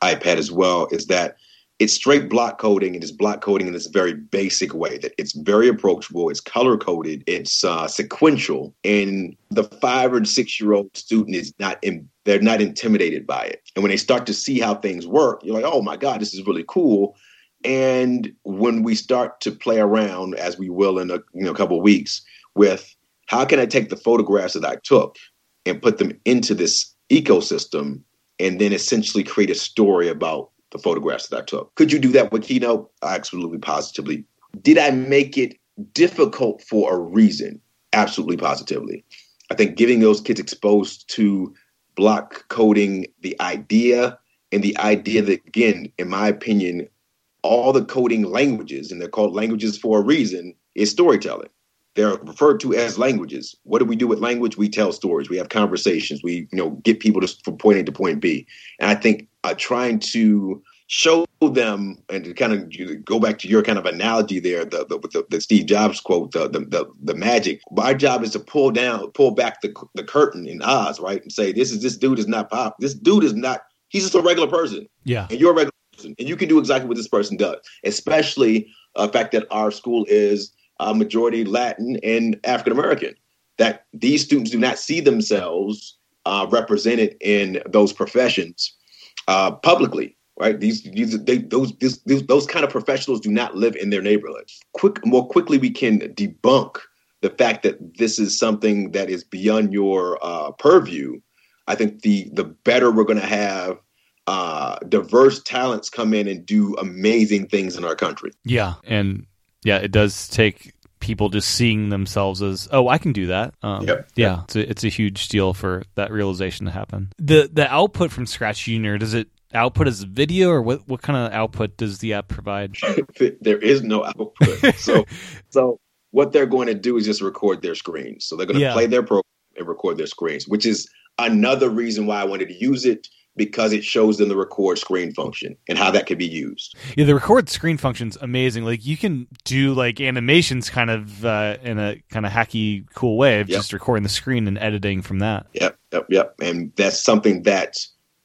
iPad as well is that it's straight block coding, and it's block coding in this very basic way that it's very approachable. It's color coded. It's sequential, and the 5 or 6 year old student is they're not intimidated by it. And when they start to see how things work, you're like, oh my God, this is really cool. And when we start to play around, as we will in a couple of weeks, with how can I take the photographs that I took and put them into this ecosystem, and then essentially create a story about the photographs that I took. Could you do that with Keynote? Absolutely, positively. Did I make it difficult for a reason? Absolutely positively. I think getting those kids exposed to block coding, the idea, and the idea that, again, in my opinion, all the coding languages, and they're called languages for a reason, is storytelling. They're referred to as languages. What do we do with language? We tell stories. We have conversations. We, you know, get people to, from point A to point B. And I think trying to show them, and to kind of go back to your kind of analogy there, the Steve Jobs quote, the magic. My job is to pull back the curtain in Oz, right, and say this dude is not pop. This dude is not. He's just a regular person. Yeah, and you're a regular person, and you can do exactly what this person does. Especially the fact that our school is majority Latin and African American, that these students do not see themselves represented in those professions publicly, right? Those kind of professionals do not live in their neighborhoods. More quickly we can debunk the fact that this is something that is beyond your purview. I think the better we're going to have diverse talents come in and do amazing things in our country. Yeah, and yeah, it does take people just seeing themselves as, oh, I can do that. Yeah. It's a huge deal for that realization to happen. The output from Scratch Junior, does it output as video, or what kind of output does the app provide? There is no output. So what they're going to do is just record their screens. So they're going to play their program and record their screens, which is another reason why I wanted to use it, because it shows them the record screen function and how that could be used. Yeah, the record screen function's amazing. Like, you can do like animations kind of in a kind of hacky, cool way of just recording the screen and editing from that. Yep. And that's something that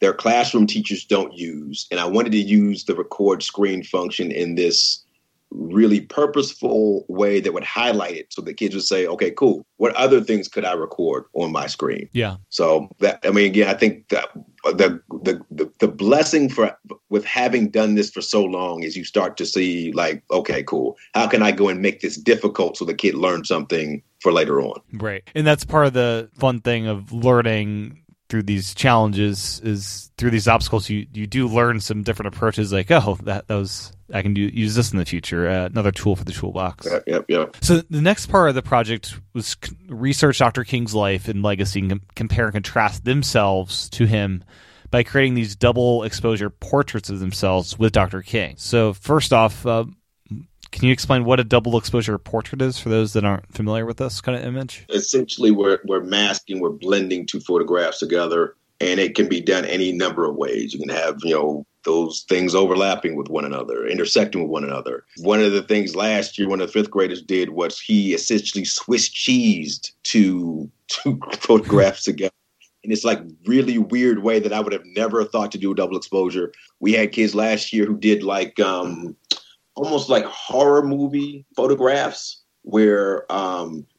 their classroom teachers don't use. And I wanted to use the record screen function in this really purposeful way that would highlight it, so the kids would say, okay, cool, what other things could I record on my screen? Yeah. So that, I mean, again, I think that the blessing with having done this for so long is you start to see, like, okay, cool, how can I go and make this difficult so the kid learns something for later on? Right. And that's part of the fun thing of learning through these challenges, is through these obstacles, you do learn some different approaches, like, oh, I can use this in the future, another tool for the toolbox. Yep. So the next part of the project was research Dr. King's life and legacy and compare and contrast themselves to him by creating these double exposure portraits of themselves with Dr. King. So first off, can you explain what a double exposure portrait is for those that aren't familiar with this kind of image? Essentially, we're masking, we're blending two photographs together, and it can be done any number of ways. You can have, those things overlapping with one another, intersecting with one another. One of the things last year, one of the fifth graders did was he essentially Swiss cheesed two photographs together. And it's like really weird way that I would have never thought to do a double exposure. We had kids last year who did like almost like horror movie photographs, where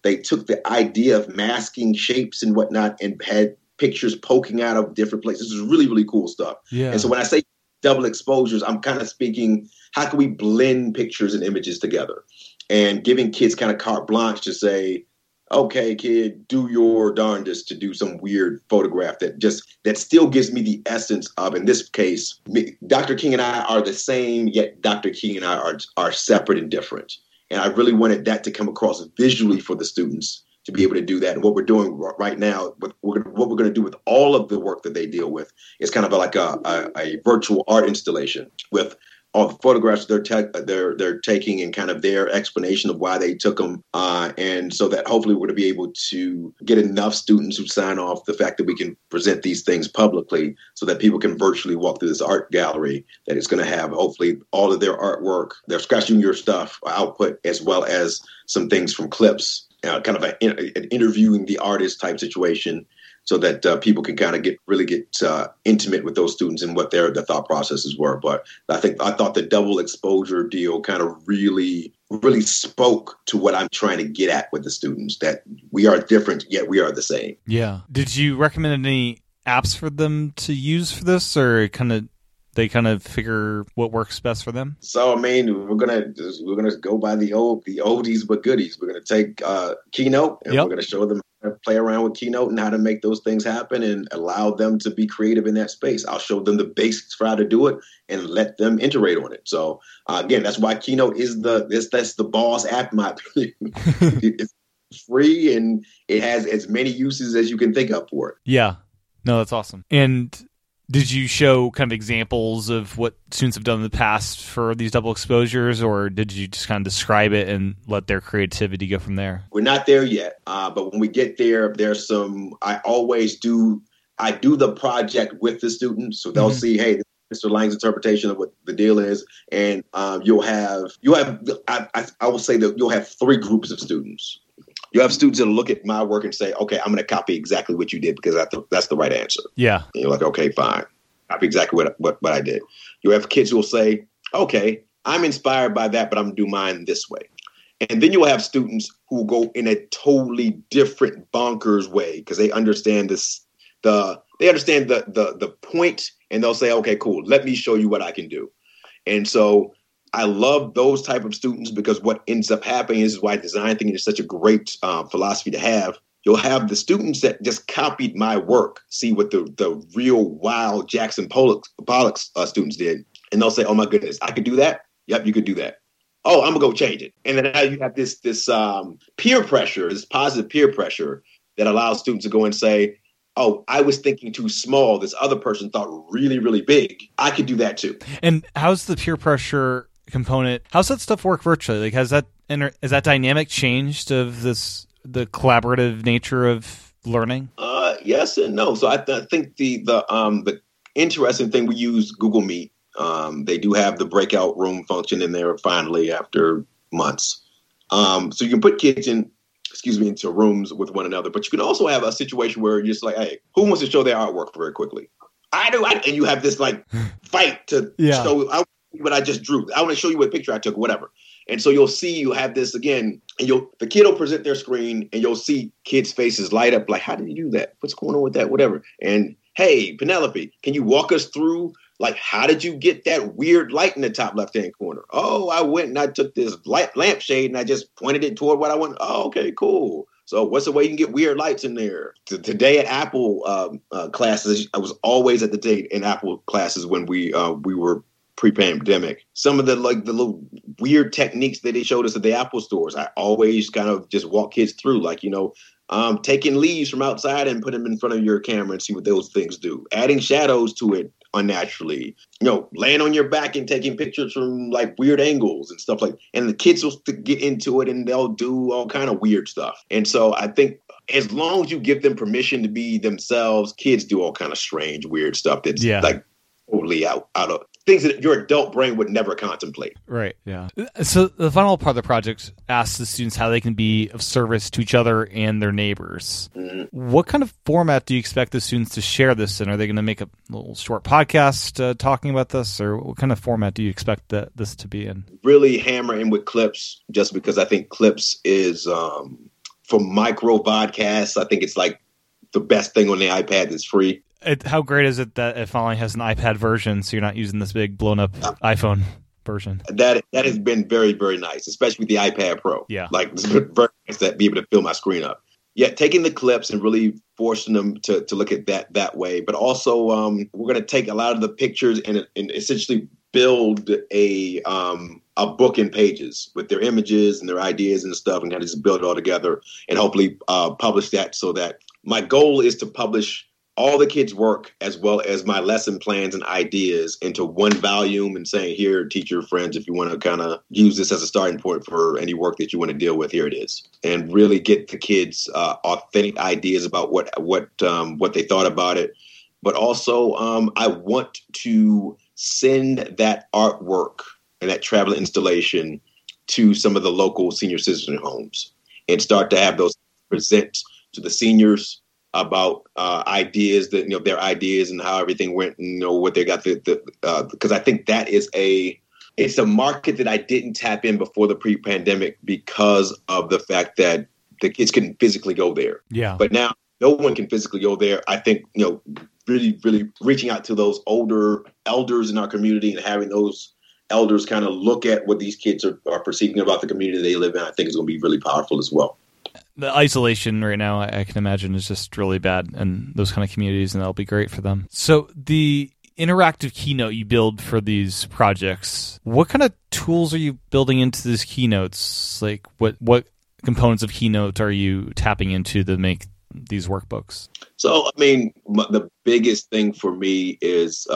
they took the idea of masking shapes and whatnot and had pictures poking out of different places. This is really, really cool stuff. Yeah. And so when I say double exposures, I'm kind of speaking, how can we blend pictures and images together? And giving kids kind of carte blanche to say, okay, kid, do your darndest to do some weird photograph that still gives me the essence of, in this case, Dr. King and I are the same, yet Dr. King and I are separate and different. And I really wanted that to come across visually for the students to be able to do that. And what we're doing right now, what we're going to do with all of the work that they deal with, is kind of like a virtual art installation with all the photographs they're taking and kind of their explanation of why they took them. And so that hopefully we're going to be able to get enough students who sign off the fact that we can present these things publicly, so that people can virtually walk through this art gallery that is going to have hopefully all of their artwork, their Scratch Junior stuff output, as well as some things from Clips, kind of an interviewing the artist type situation, so that people can kind of get intimate with those students and what their thought processes were. But I thought the double exposure deal kind of really, really spoke to what I'm trying to get at with the students, that we are different, yet we are the same. Yeah. Did you recommend any apps for them to use for this, or they kind of figure what works best for them? So, I mean, we're gonna go by the oldies but goodies. We're gonna take Keynote, and we're gonna show them how to play around with Keynote and how to make those things happen, and allow them to be creative in that space. I'll show them the basics for how to do it and let them iterate on it. So again, that's why Keynote is that's the boss app, in my opinion. free and it has as many uses as you can think of for it. Yeah. No, that's awesome. And did you show kind of examples of what students have done in the past for these double exposures, or did you just kind of describe it and let their creativity go from there? We're not there yet, but when we get there, there's some, I do the project with the students, so they'll see, hey, Mr. Lang's interpretation of what the deal is, and I will say that you'll have three groups of students. You have students that look at my work and say, okay, I'm going to copy exactly what you did because that's the right answer. Yeah. And you're like, okay, fine. Copy exactly what I did. You have kids who will say, okay, I'm inspired by that, but I'm going to do mine this way. And then you'll have students who go in a totally different bonkers way because they understand this, the point, and they'll say, okay, cool, let me show you what I can do. And so I love those type of students because what ends up happening is why design thinking is such a great philosophy to have. You'll have the students that just copied my work, see what the real wild Jackson Pollock students did. And they'll say, oh, my goodness, I could do that. Yep, you could do that. Oh, I'm going to go change it. And then now you have this peer pressure, this positive peer pressure that allows students to go and say, oh, I was thinking too small. This other person thought really, really big. I could do that, too. And how's the peer pressure component? How's that stuff work virtually? Like, has that dynamic changed of the collaborative nature of learning? Yes and no. So I think the interesting thing, we use Google Meet. They do have the breakout room function in there finally after months. So you can put kids into rooms with one another, but you can also have a situation where you're just like, hey, who wants to show their artwork very quickly? I do. And you have this like fight to show. What I just drew. I want to show you what picture I took, whatever. And so you'll see, you have this again, and the kid will present their screen, and you'll see kids' faces light up, like, how did you do that? What's going on with that? Whatever. And hey, Penelope, can you walk us through, like, how did you get that weird light in the top left-hand corner? Oh, I went and I took this light lampshade and I just pointed it toward what I want. Oh, okay, cool. So what's the way you can get weird lights in there? Today at Apple classes, I was always at the date in Apple classes when we were pre-pandemic. Some of the little weird techniques that they showed us at the Apple stores, I always kind of just walk kids through, like, taking leaves from outside and put them in front of your camera and see what those things do. Adding shadows to it unnaturally. Laying on your back and taking pictures from like weird angles and stuff like. And the kids will get into it and they'll do all kind of weird stuff. And so I think as long as you give them permission to be themselves, kids do all kind of strange, weird stuff that's like totally out of things that your adult brain would never contemplate. Right. Yeah. So the final part of the project asks the students how they can be of service to each other and their neighbors. Mm-hmm. What kind of format do you expect the students to share this in? Are they going to make a little short podcast talking about this, or what kind of format do you expect this to be in? Really hammer in with Clips, just because I think Clips is for micro podcasts. I think it's like the best thing on the iPad that's free. How great is it that it finally has an iPad version, so you're not using this big blown-up iPhone version? That has been very, very nice, especially with the iPad Pro. Yeah. Like, it's very nice to be able to fill my screen up. Yeah, taking the clips and really forcing them to look at that way. But also, we're going to take a lot of the pictures and essentially build a book in Pages with their images and their ideas and stuff, and kind of just build it all together and hopefully publish that, so that my goal is to publish all the kids' work as well as my lesson plans and ideas into one volume and saying, here, teacher, friends, if you want to kind of use this as a starting point for any work that you want to deal with, here it is. And really get the kids authentic ideas about what they thought about it. But also I want to send that artwork and that travel installation to some of the local senior citizen homes and start to have those present to the seniors about ideas that, their ideas and how everything went and what they got. Because I think that is it's a market that I didn't tap in before the pre-pandemic because of the fact that the kids couldn't physically go there. Yeah. But now no one can physically go there. I think, really, really reaching out to those older elders in our community and having those elders kind of look at what these kids are perceiving about the community they live in, I think is going to be really powerful as well. The isolation right now, I can imagine, is just really bad in those kind of communities, and that'll be great for them. So the interactive keynote you build for these projects, what kind of tools are you building into these keynotes? Like what components of Keynote are you tapping into to make these workbooks? So, I mean, the biggest thing for me is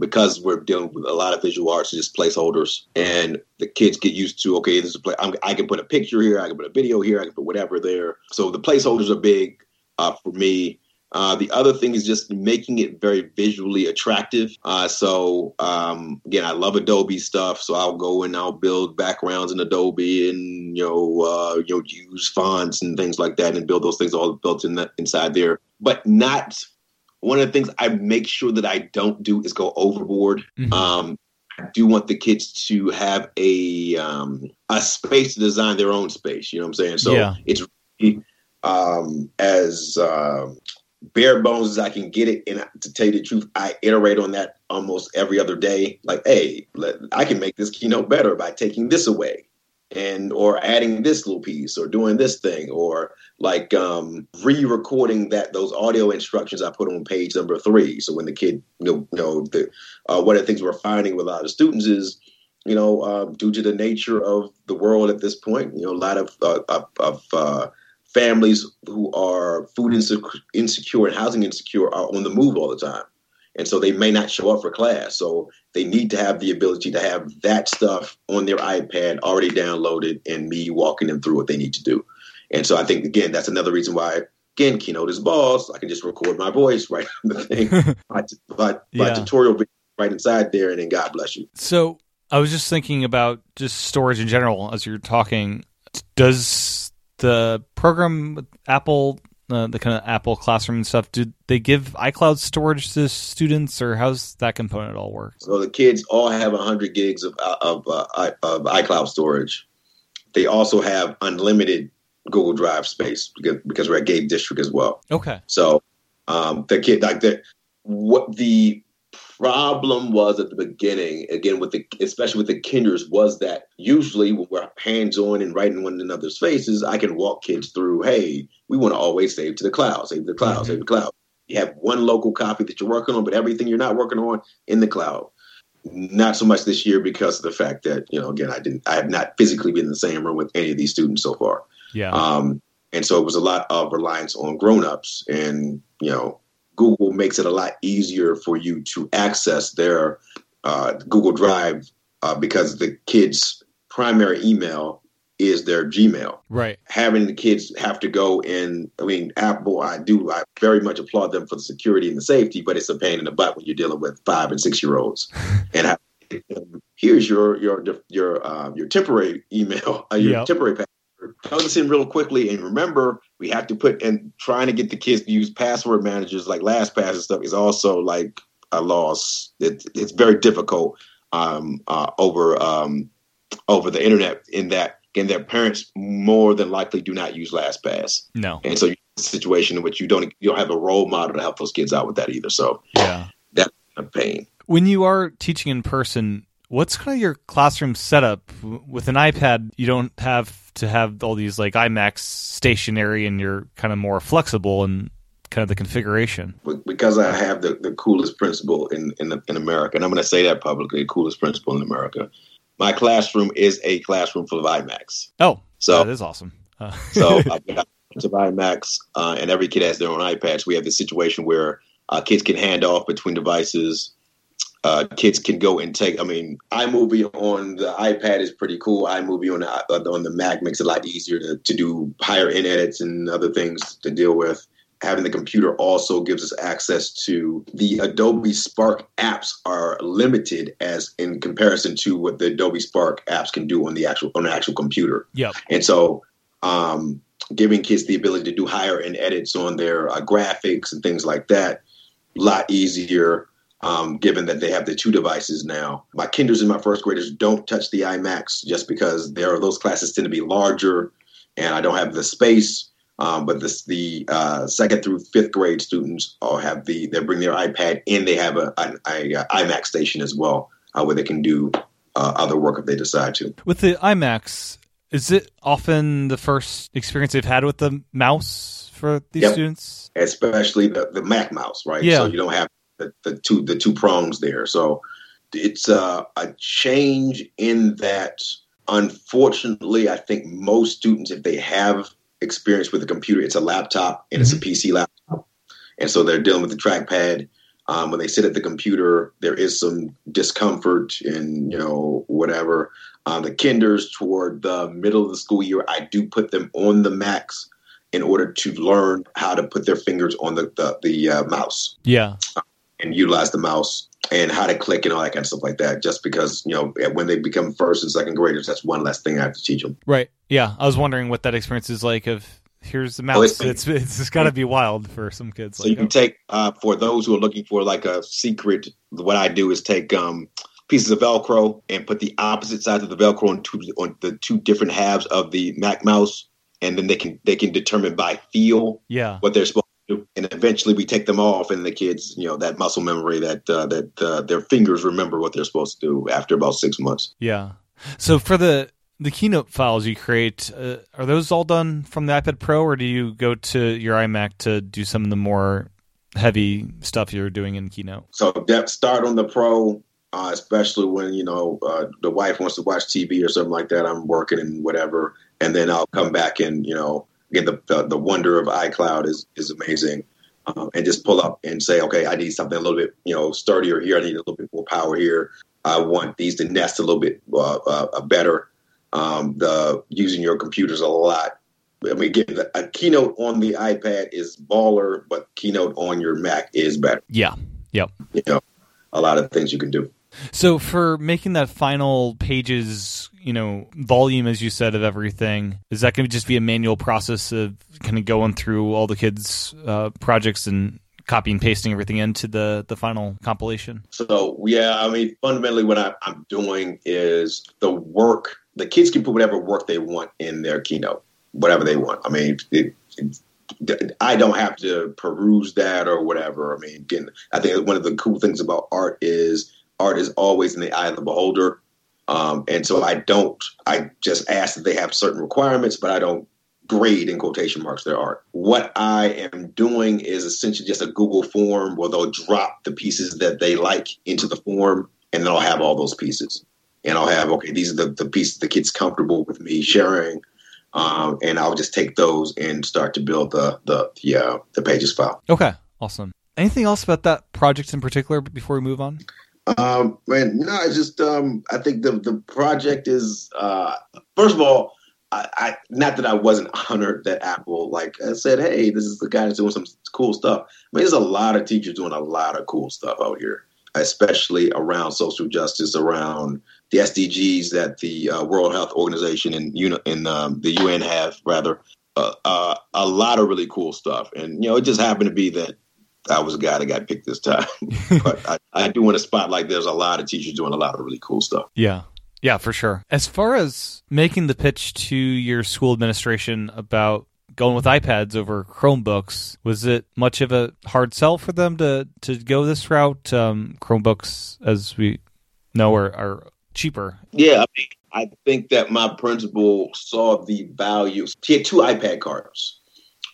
because we're dealing with a lot of visual arts, just placeholders, and the kids get used to, okay, this is a play. I can put a picture here, I can put a video here, I can put whatever there. So the placeholders are big for me. The other thing is just making it very visually attractive. So, again, I love Adobe stuff. So I'll go and I'll build backgrounds in Adobe and, use fonts and things like that and build those things all built in inside there. But not one of the things I make sure that I don't do is go overboard. Mm-hmm. I do want the kids to have a space to design their own space. You know what I'm saying? So it's really, bare bones as I can get it. And to tell you the truth, I iterate on that almost every other day. Like, hey, I can make this Keynote better by taking this away and or adding this little piece or doing this thing or like re-recording those audio instructions I put on page number 3. So when the kid, one of the things we're finding with a lot of students is, due to the nature of the world at this point, a lot of families who are food insecure and housing insecure are on the move all the time. And so they may not show up for class. So they need to have the ability to have that stuff on their iPad already downloaded and me walking them through what they need to do. And so I think, again, that's another reason why, again, Keynote is balls. I can just record my voice right on the thing. My tutorial video right inside there, and then God bless you. So I was just thinking about just storage in general as you're talking. Does the program with Apple, the kind of Apple Classroom and stuff, do they give iCloud storage to students, or how's that component all work? So the kids all have 100 gigs of iCloud storage. They also have unlimited Google Drive space because we're a gated district as well. Okay. So what the problem was at the beginning, again, especially with the kinders, was that usually when we're hands-on and right in one another's faces, I can walk kids through, hey, we want to always save to the cloud, save to the cloud, mm-hmm. save to the cloud. You have one local copy that you're working on, but everything you're not working on in the cloud. Not so much this year because of the fact that, again, I have not physically been in the same room with any of these students so far. Yeah. And so it was a lot of reliance on grown-ups and, Google makes it a lot easier for you to access their Google Drive because the kids' primary email is their Gmail. Right. Having the kids have to go in, Apple, I very much applaud them for the security and the safety, but it's a pain in the butt when you're dealing with 5 and 6-year-olds. And here's your temporary email, temporary password. Tell this in real quickly, and remember, we have to put in trying to get the kids to use password managers like LastPass and stuff is also like a loss. It's very difficult over the internet in that, again, their parents more than likely do not use LastPass. No, and so you're in a situation in which you don't have a role model to help those kids out with that either. So that's a pain. When you are teaching in person, what's kind of your classroom setup? With an iPad, you don't have to have all these like iMacs stationary, and you're kind of more flexible in kind of the configuration. Because I have the coolest principal in America, and I'm going to say that publicly, the coolest principal in America. My classroom is a classroom full of iMacs. Oh, so that is awesome. So I've got tons of iMacs, and every kid has their own iPads. We have this situation where kids can hand off between devices. Kids can go and take. iMovie on the iPad is pretty cool. iMovie on the Mac makes it a lot easier to do higher end edits and other things to deal with. Having the computer also gives us access to the Adobe Spark apps are limited as in comparison to what the Adobe Spark apps can do on the actual computer. Yep. And so, giving kids the ability to do higher end edits on their graphics and things like that, a lot easier. Given that they have the two devices now. My kinders and my first graders don't touch the iMacs just because those classes tend to be larger and I don't have the space. But the second through fifth grade students all have they bring their iPad and they have an iMac station as well where they can do other work if they decide to. With the iMacs, is it often the first experience they've had with the mouse for these students? Especially the Mac mouse, right? Yeah. So you don't have the two prongs there. So it's a change in that Unfortunately, I think most students, if they have experience with a computer, it's a laptop and mm-hmm. it's a PC laptop. And so they're dealing with the trackpad. When they sit at the computer, there is some discomfort and, you know, whatever. The kinders toward the middle of the school year, I do put them on the Macs in order to learn how to put their fingers on the mouse. Yeah. And utilize the mouse and how to click and all that kind of stuff like that. Just because, you know, when they become first and second graders, that's one less thing I have to teach them. Right. Yeah. I was wondering what that experience is like of... Here's the mouse. It's got to be wild for some kids. So like, you can take, for those who are looking for like a secret, what I do is take pieces of Velcro and put the opposite sides of the Velcro on the two different halves of the Mac mouse. And then they can determine by feel what they're supposed to do. And eventually we take them off and the kids, you know, that muscle memory that their fingers remember what they're supposed to do after about 6 months. Yeah. So for the Keynote files you create, are those all done from the iPad Pro, or do you go to your iMac to do some of the more heavy stuff you're doing in Keynote? So start on the Pro, especially when, you know, the wife wants to watch TV or something like that. I'm working and whatever. And then I'll come back and, you know, again, the wonder of iCloud is amazing. And just pull up and say, okay, I need something a little bit, you know, sturdier here. I need a little bit more power here. I want these to nest a little bit better. Using your computers a lot. I mean, again, a Keynote on the iPad is baller, but Keynote on your Mac is better. Yeah. Yep. You know, a lot of things you can do. So for making that final Pages, you know, volume, as you said, of everything, is that going to just be a manual process of kind of going through all the kids' projects and copy and pasting everything into the final compilation? So, yeah, I mean, fundamentally what I'm doing is the work. The kids can put whatever work they want in their Keynote, whatever they want. I mean, I don't have to peruse that or whatever. I mean, again, I think one of the cool things about art is always in the eye of the beholder. And so I just ask that they have certain requirements, but I don't grade in quotation marks their art. What I am doing is essentially just a Google form where they'll drop the pieces that they like into the form, and then I'll have all those pieces. And I'll have, okay, these are the pieces the kid's comfortable with me sharing. And I'll just take those and start to build the Pages file. Okay, awesome. Anything else about that project in particular before we move on? I think the project is, first of all, I not that I wasn't honored that Apple, like I said, hey, this is the guy that's doing some cool stuff. I mean, there's a lot of teachers doing a lot of cool stuff out here, especially around social justice, around the SDGs that the World Health Organization and the UN have, rather. A lot of really cool stuff. And, you know, it just happened to be that I was a guy that got picked this time. But I do want to spotlight there's a lot of teachers doing a lot of really cool stuff. Yeah. Yeah, for sure. As far as making the pitch to your school administration about going with iPads over Chromebooks, was it much of a hard sell for them to go this route? Chromebooks, as we know, are cheaper. Yeah, I think that my principal saw the value. She had two iPad cards.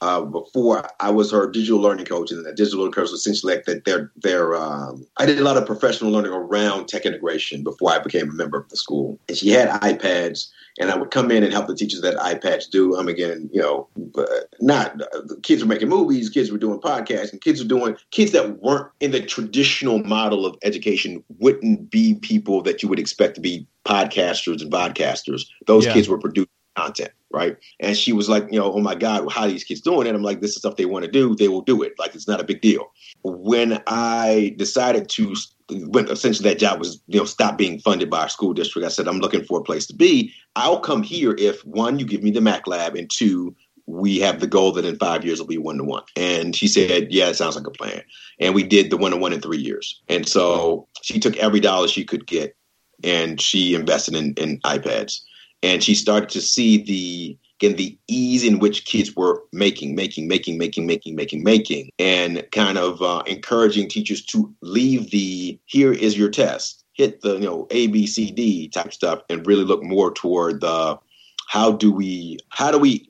Before I was her digital learning coach, and the digital learning coach was essentially like that. I did a lot of professional learning around tech integration before I became a member of the school. And she had iPads, and I would come in and help the teachers that iPads do. Again, you know, the kids were making movies, kids were doing podcasts, and kids that weren't in the traditional model of education wouldn't be people that you would expect to be podcasters and vodcasters. Those kids were producing content, right? And she was like, you know, oh my God, how are these kids doing it? I'm like, this is stuff they want to do. They will do it. Like, it's not a big deal. When I decided to, when essentially that job was, you know, stop being funded by our school district, I said, I'm looking for a place to be. I'll come here if, one, you give me the Mac Lab, and two, we have the goal that in 5 years it'll be 1-to-1. And she said, yeah, it sounds like a plan. And we did the 1-to-1 in 3 years. And so she took every dollar she could get and she invested in iPads. And she started to see the ease in which kids were making, and kind of encouraging teachers to leave here is your test, hit the, you know, A, B, C, D type stuff, and really look more toward the how do we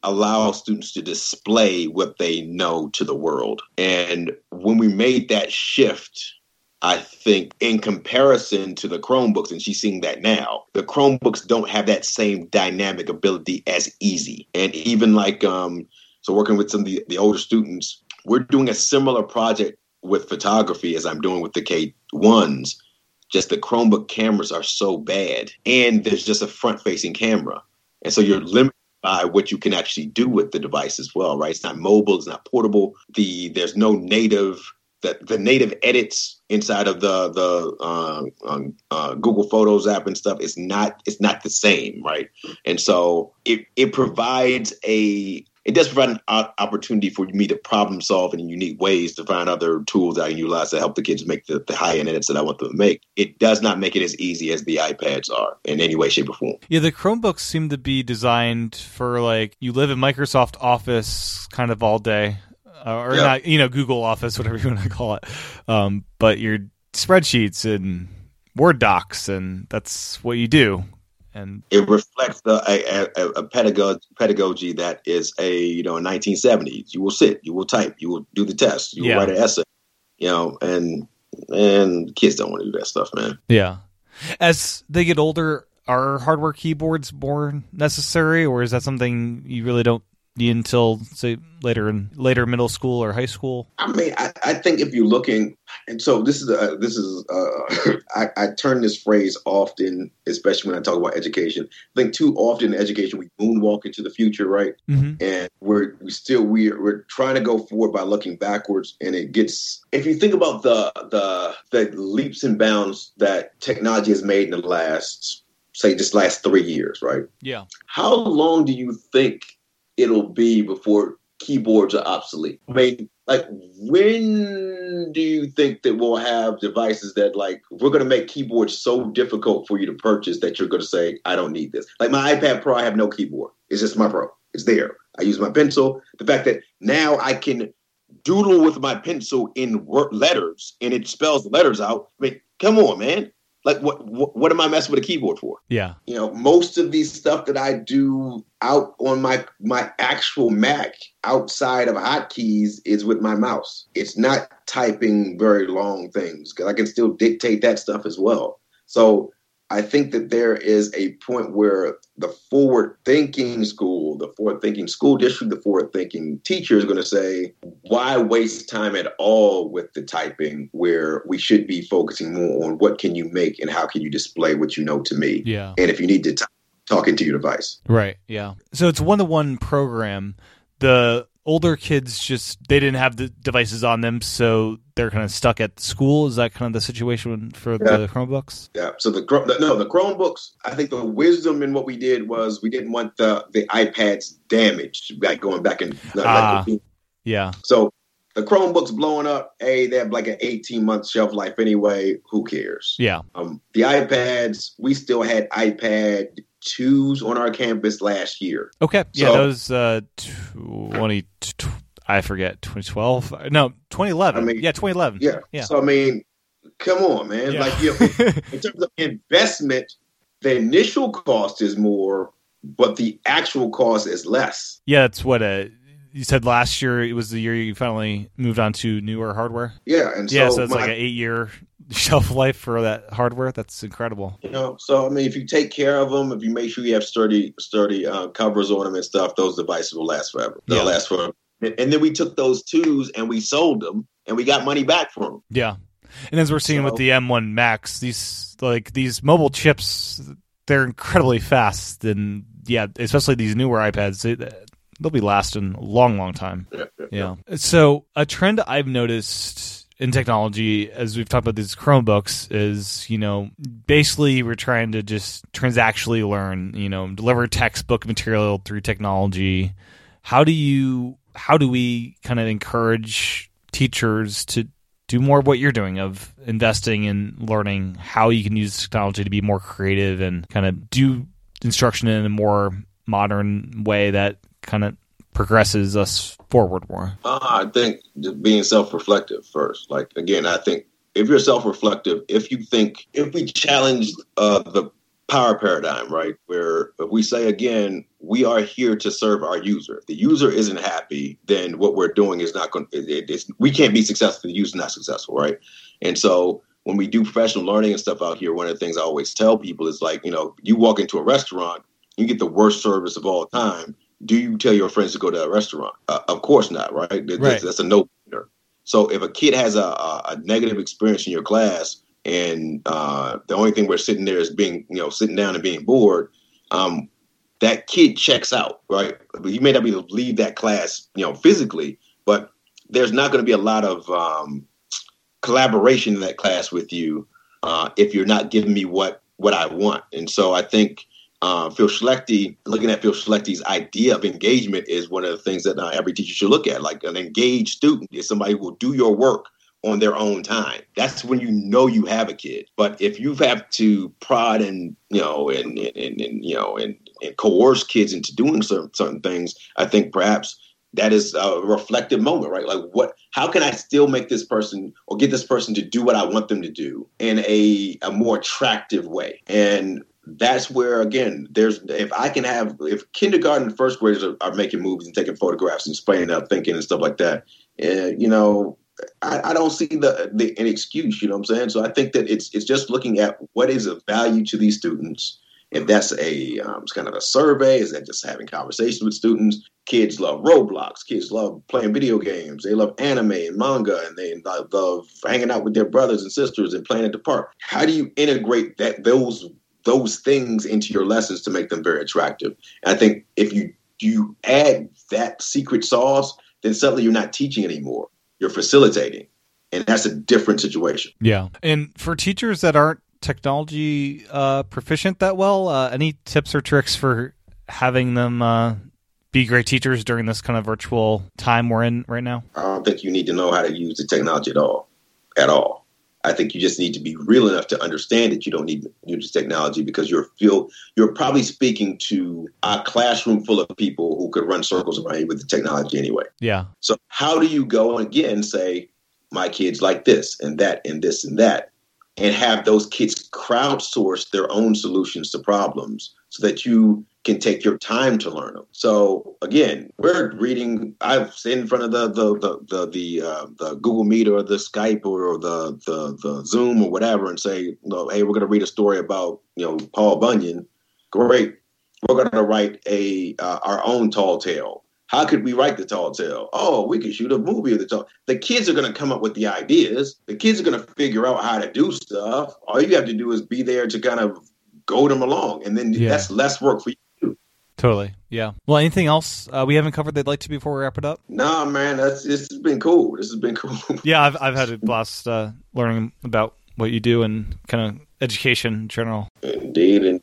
allow students to display what they know to the world. And when we made that shift, I think in comparison to the Chromebooks, and she's seeing that now, the Chromebooks don't have that same dynamic ability as easy. And even like, so working with some of the older students, we're doing a similar project with photography as I'm doing with the K1s. Just the Chromebook cameras are so bad, and there's just a front-facing camera. And so you're limited by what you can actually do with the device as well, right? It's not mobile, it's not portable. There's no native... The native edits inside of the Google Photos app and stuff is not the same, right? And so it provides it does provide an opportunity for me to problem solve in unique ways to find other tools that I can utilize to help the kids make the high end edits that I want them to make. It does not make it as easy as the iPads are in any way, shape, or form. Yeah, the Chromebooks seem to be designed for like you live in Microsoft Office kind of all day. Not, you know, Google Office, whatever you want to call it. But your spreadsheets and Word docs, and that's what you do. And it reflects a pedagogy that is a 1970s. You will sit, you will type, you will do the test, you will write an essay, and kids don't want to do that stuff, man. Yeah. As they get older, are hardware keyboards more necessary, or is that something you really don't until say later middle school or high school? I mean, I think if you're looking, and so I turn this phrase often, especially when I talk about education. I think too often in education we moonwalk into the future, right? Mm-hmm. And we're trying to go forward by looking backwards, and it gets. If you think about the leaps and bounds that technology has made in the last, say, just last 3 years, right? Yeah. How long do you think it'll be before keyboards are obsolete? I mean, like, when do you think that we'll have devices that, like, we're going to make keyboards so difficult for you to purchase that you're going to say, I don't need this? Like my iPad Pro, I have no keyboard. It's just my Pro. It's there. I use my pencil. The fact that now I can doodle with my pencil in word letters and it spells the letters out. I mean, come on, man. Like, what am I messing with a keyboard for? Yeah. You know, most of these stuff that I do out on my actual Mac outside of hotkeys is with my mouse. It's not typing very long things because I can still dictate that stuff as well. So I think that there is a point where the forward-thinking school, the forward-thinking school district, the forward-thinking teacher is going to say, why waste time at all with the typing where we should be focusing more on what can you make and how can you display what you know to me? Yeah. And if you need to talk into your device. Right, yeah. So it's one-to-one program. The older kids they didn't have the devices on them, so they're kind of stuck at school. Is that kind of the situation for the Chromebooks? Yeah. So the Chromebooks, I think the wisdom in what we did was we didn't want the iPads damaged, like going back and yeah. So the Chromebooks blowing up, they have like an 18-month shelf life anyway. Who cares? Yeah. The iPads, we still had iPad 2s on our campus last year. Okay. Yeah, so, that was 2012? No, 2011. I mean, yeah, 2011. Yeah. So, I mean, come on, man. Yeah. Like, in terms of investment, the initial cost is more, but the actual cost is less. Yeah, that's what you said last year. It was the year you finally moved on to newer hardware. Yeah. And so, yeah, so it's like an 8-year shelf life for that hardware. That's incredible. You know, so I mean, if you take care of them, if you make sure you have sturdy covers on them and stuff, those devices will last forever. They'll last forever. And then we took those 2s and we sold them and we got money back for them. Yeah. And as we're seeing with the M1 Max, these mobile chips, they're incredibly fast. And yeah, especially these newer iPads, they'll be lasting a long, long time. Yeah. So a trend I've noticed in technology, as we've talked about these Chromebooks, is, you know, basically we're trying to just transactionally learn, you know, deliver textbook material through technology. How do we kind of encourage teachers to do more of what you're doing of investing in learning how you can use technology to be more creative and kind of do instruction in a more modern way that kind of progresses us forward more? I think being self-reflective first. Like, again, I think if you're self-reflective, if we challenge the power paradigm, right, where if we say, again, we are here to serve our user. The user isn't happy, then what we're doing is not going to, we can't be successful. The user's not successful, right? And so when we do professional learning and stuff out here, one of the things I always tell people is like, you know, you walk into a restaurant, you get the worst service of all time. Do you tell your friends to go to that restaurant? Of course not, right? That's a no-brainer. So if a kid has a negative experience in your class and the only thing we're sitting there is being, you know, sitting down and being bored, that kid checks out, right? But you may not be able to leave that class, you know, physically, but there's not going to be a lot of collaboration in that class with you if you're not giving me what I want. And so I think Phil Schlechty, looking at Phil Schlechty's idea of engagement is one of the things that every teacher should look at. Like an engaged student is somebody who will do your work on their own time. That's when you know you have a kid. But if you have to prod and, you know, and coerce kids into doing certain things, I think perhaps that is a reflective moment, right? Like how can I still make this person or get this person to do what I want them to do in a more attractive way? And that's where, again, if kindergarten and first graders are making movies and taking photographs and explaining their thinking and stuff like that, you know, I don't see an excuse, you know what I'm saying? So I think that it's just looking at what is of value to these students. If that's it's kind of a survey, is that just having conversations with students? Kids love Roblox. Kids love playing video games. They love anime and manga, and they love hanging out with their brothers and sisters and playing at the park. How do you integrate those things into your lessons to make them very attractive? And I think if you add that secret sauce, then suddenly you're not teaching anymore. You're facilitating, and that's a different situation. Yeah, and for teachers that aren't technology proficient that well, any tips or tricks for having them be great teachers during this kind of virtual time we're in right now? I don't think you need to know how to use the technology at all. I think you just need to be real enough to understand that you don't need to use technology, because you're probably speaking to a classroom full of people who could run circles around you with the technology anyway. Yeah. So how do you go and again say, my kids like this and that and this and that, and have those kids crowdsource their own solutions to problems so that you can take your time to learn them? So again, we're reading. I've sat in front of the Google Meet or the Skype or the Zoom or whatever, and say, no, hey, we're going to read a story about, you know, Paul Bunyan. Great, we're going to write our own tall tale. How could we write the tall tale? Oh, we could shoot a movie of the tall. The kids are going to come up with the ideas. The kids are going to figure out how to do stuff. All you have to do is be there to kind of goad them along, and then that's less work for you. Totally. Yeah. Well, anything else we haven't covered that you'd like to before we wrap it up? Nah, man, this has been cool. Yeah, I've had a blast learning about what you do and kind of education in general. Indeed, and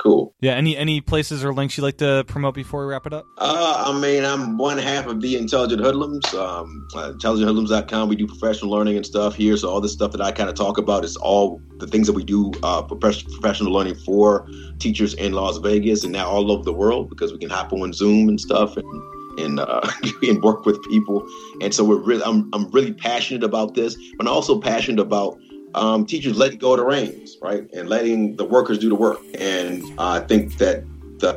cool. Yeah. Any places or links you'd like to promote before we wrap it up? I mean, I'm one half of the Intelligent Hoodlums. IntelligentHoodlums.com. We do professional learning and stuff here. So all this stuff that I kind of talk about is all the things that we do for professional learning for teachers in Las Vegas and now all over the world, because we can hop on Zoom and stuff and work with people. And so I'm really passionate about this, but I'm also passionate about teachers letting go of the reins, right? And letting the workers do the work. And I think that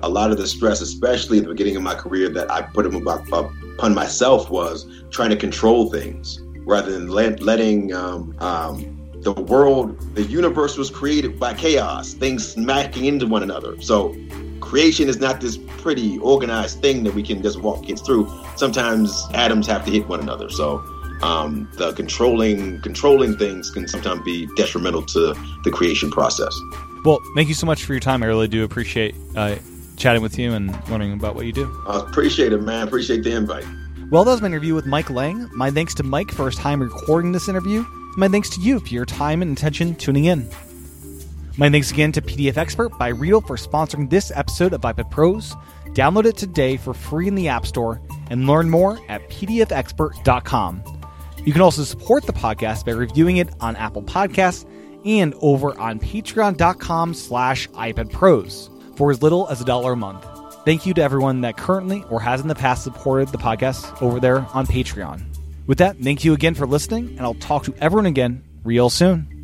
a lot of the stress, especially at the beginning of my career, that I put upon myself was trying to control things rather than letting the world, the universe was created by chaos, things smacking into one another. So creation is not this pretty organized thing that we can just walk kids through. Sometimes atoms have to hit one another. So the controlling things can sometimes be detrimental to the creation process. Well, thank you so much for your time. I really do appreciate chatting with you and learning about what you do. I appreciate it, man. Appreciate the invite. Well, that was my interview with Mike Lang. My thanks to Mike for his time recording this interview. My thanks to you for your time and attention tuning in. My thanks again to PDF Expert by Real for sponsoring this episode of iPad Pros. Download it today for free in the App Store and learn more at pdfexpert.com. You can also support the podcast by reviewing it on Apple Podcasts and over on patreon.com/iPadPros for as little as $1 a month. Thank you to everyone that currently or has in the past supported the podcast over there on Patreon. With that, thank you again for listening, and I'll talk to everyone again real soon.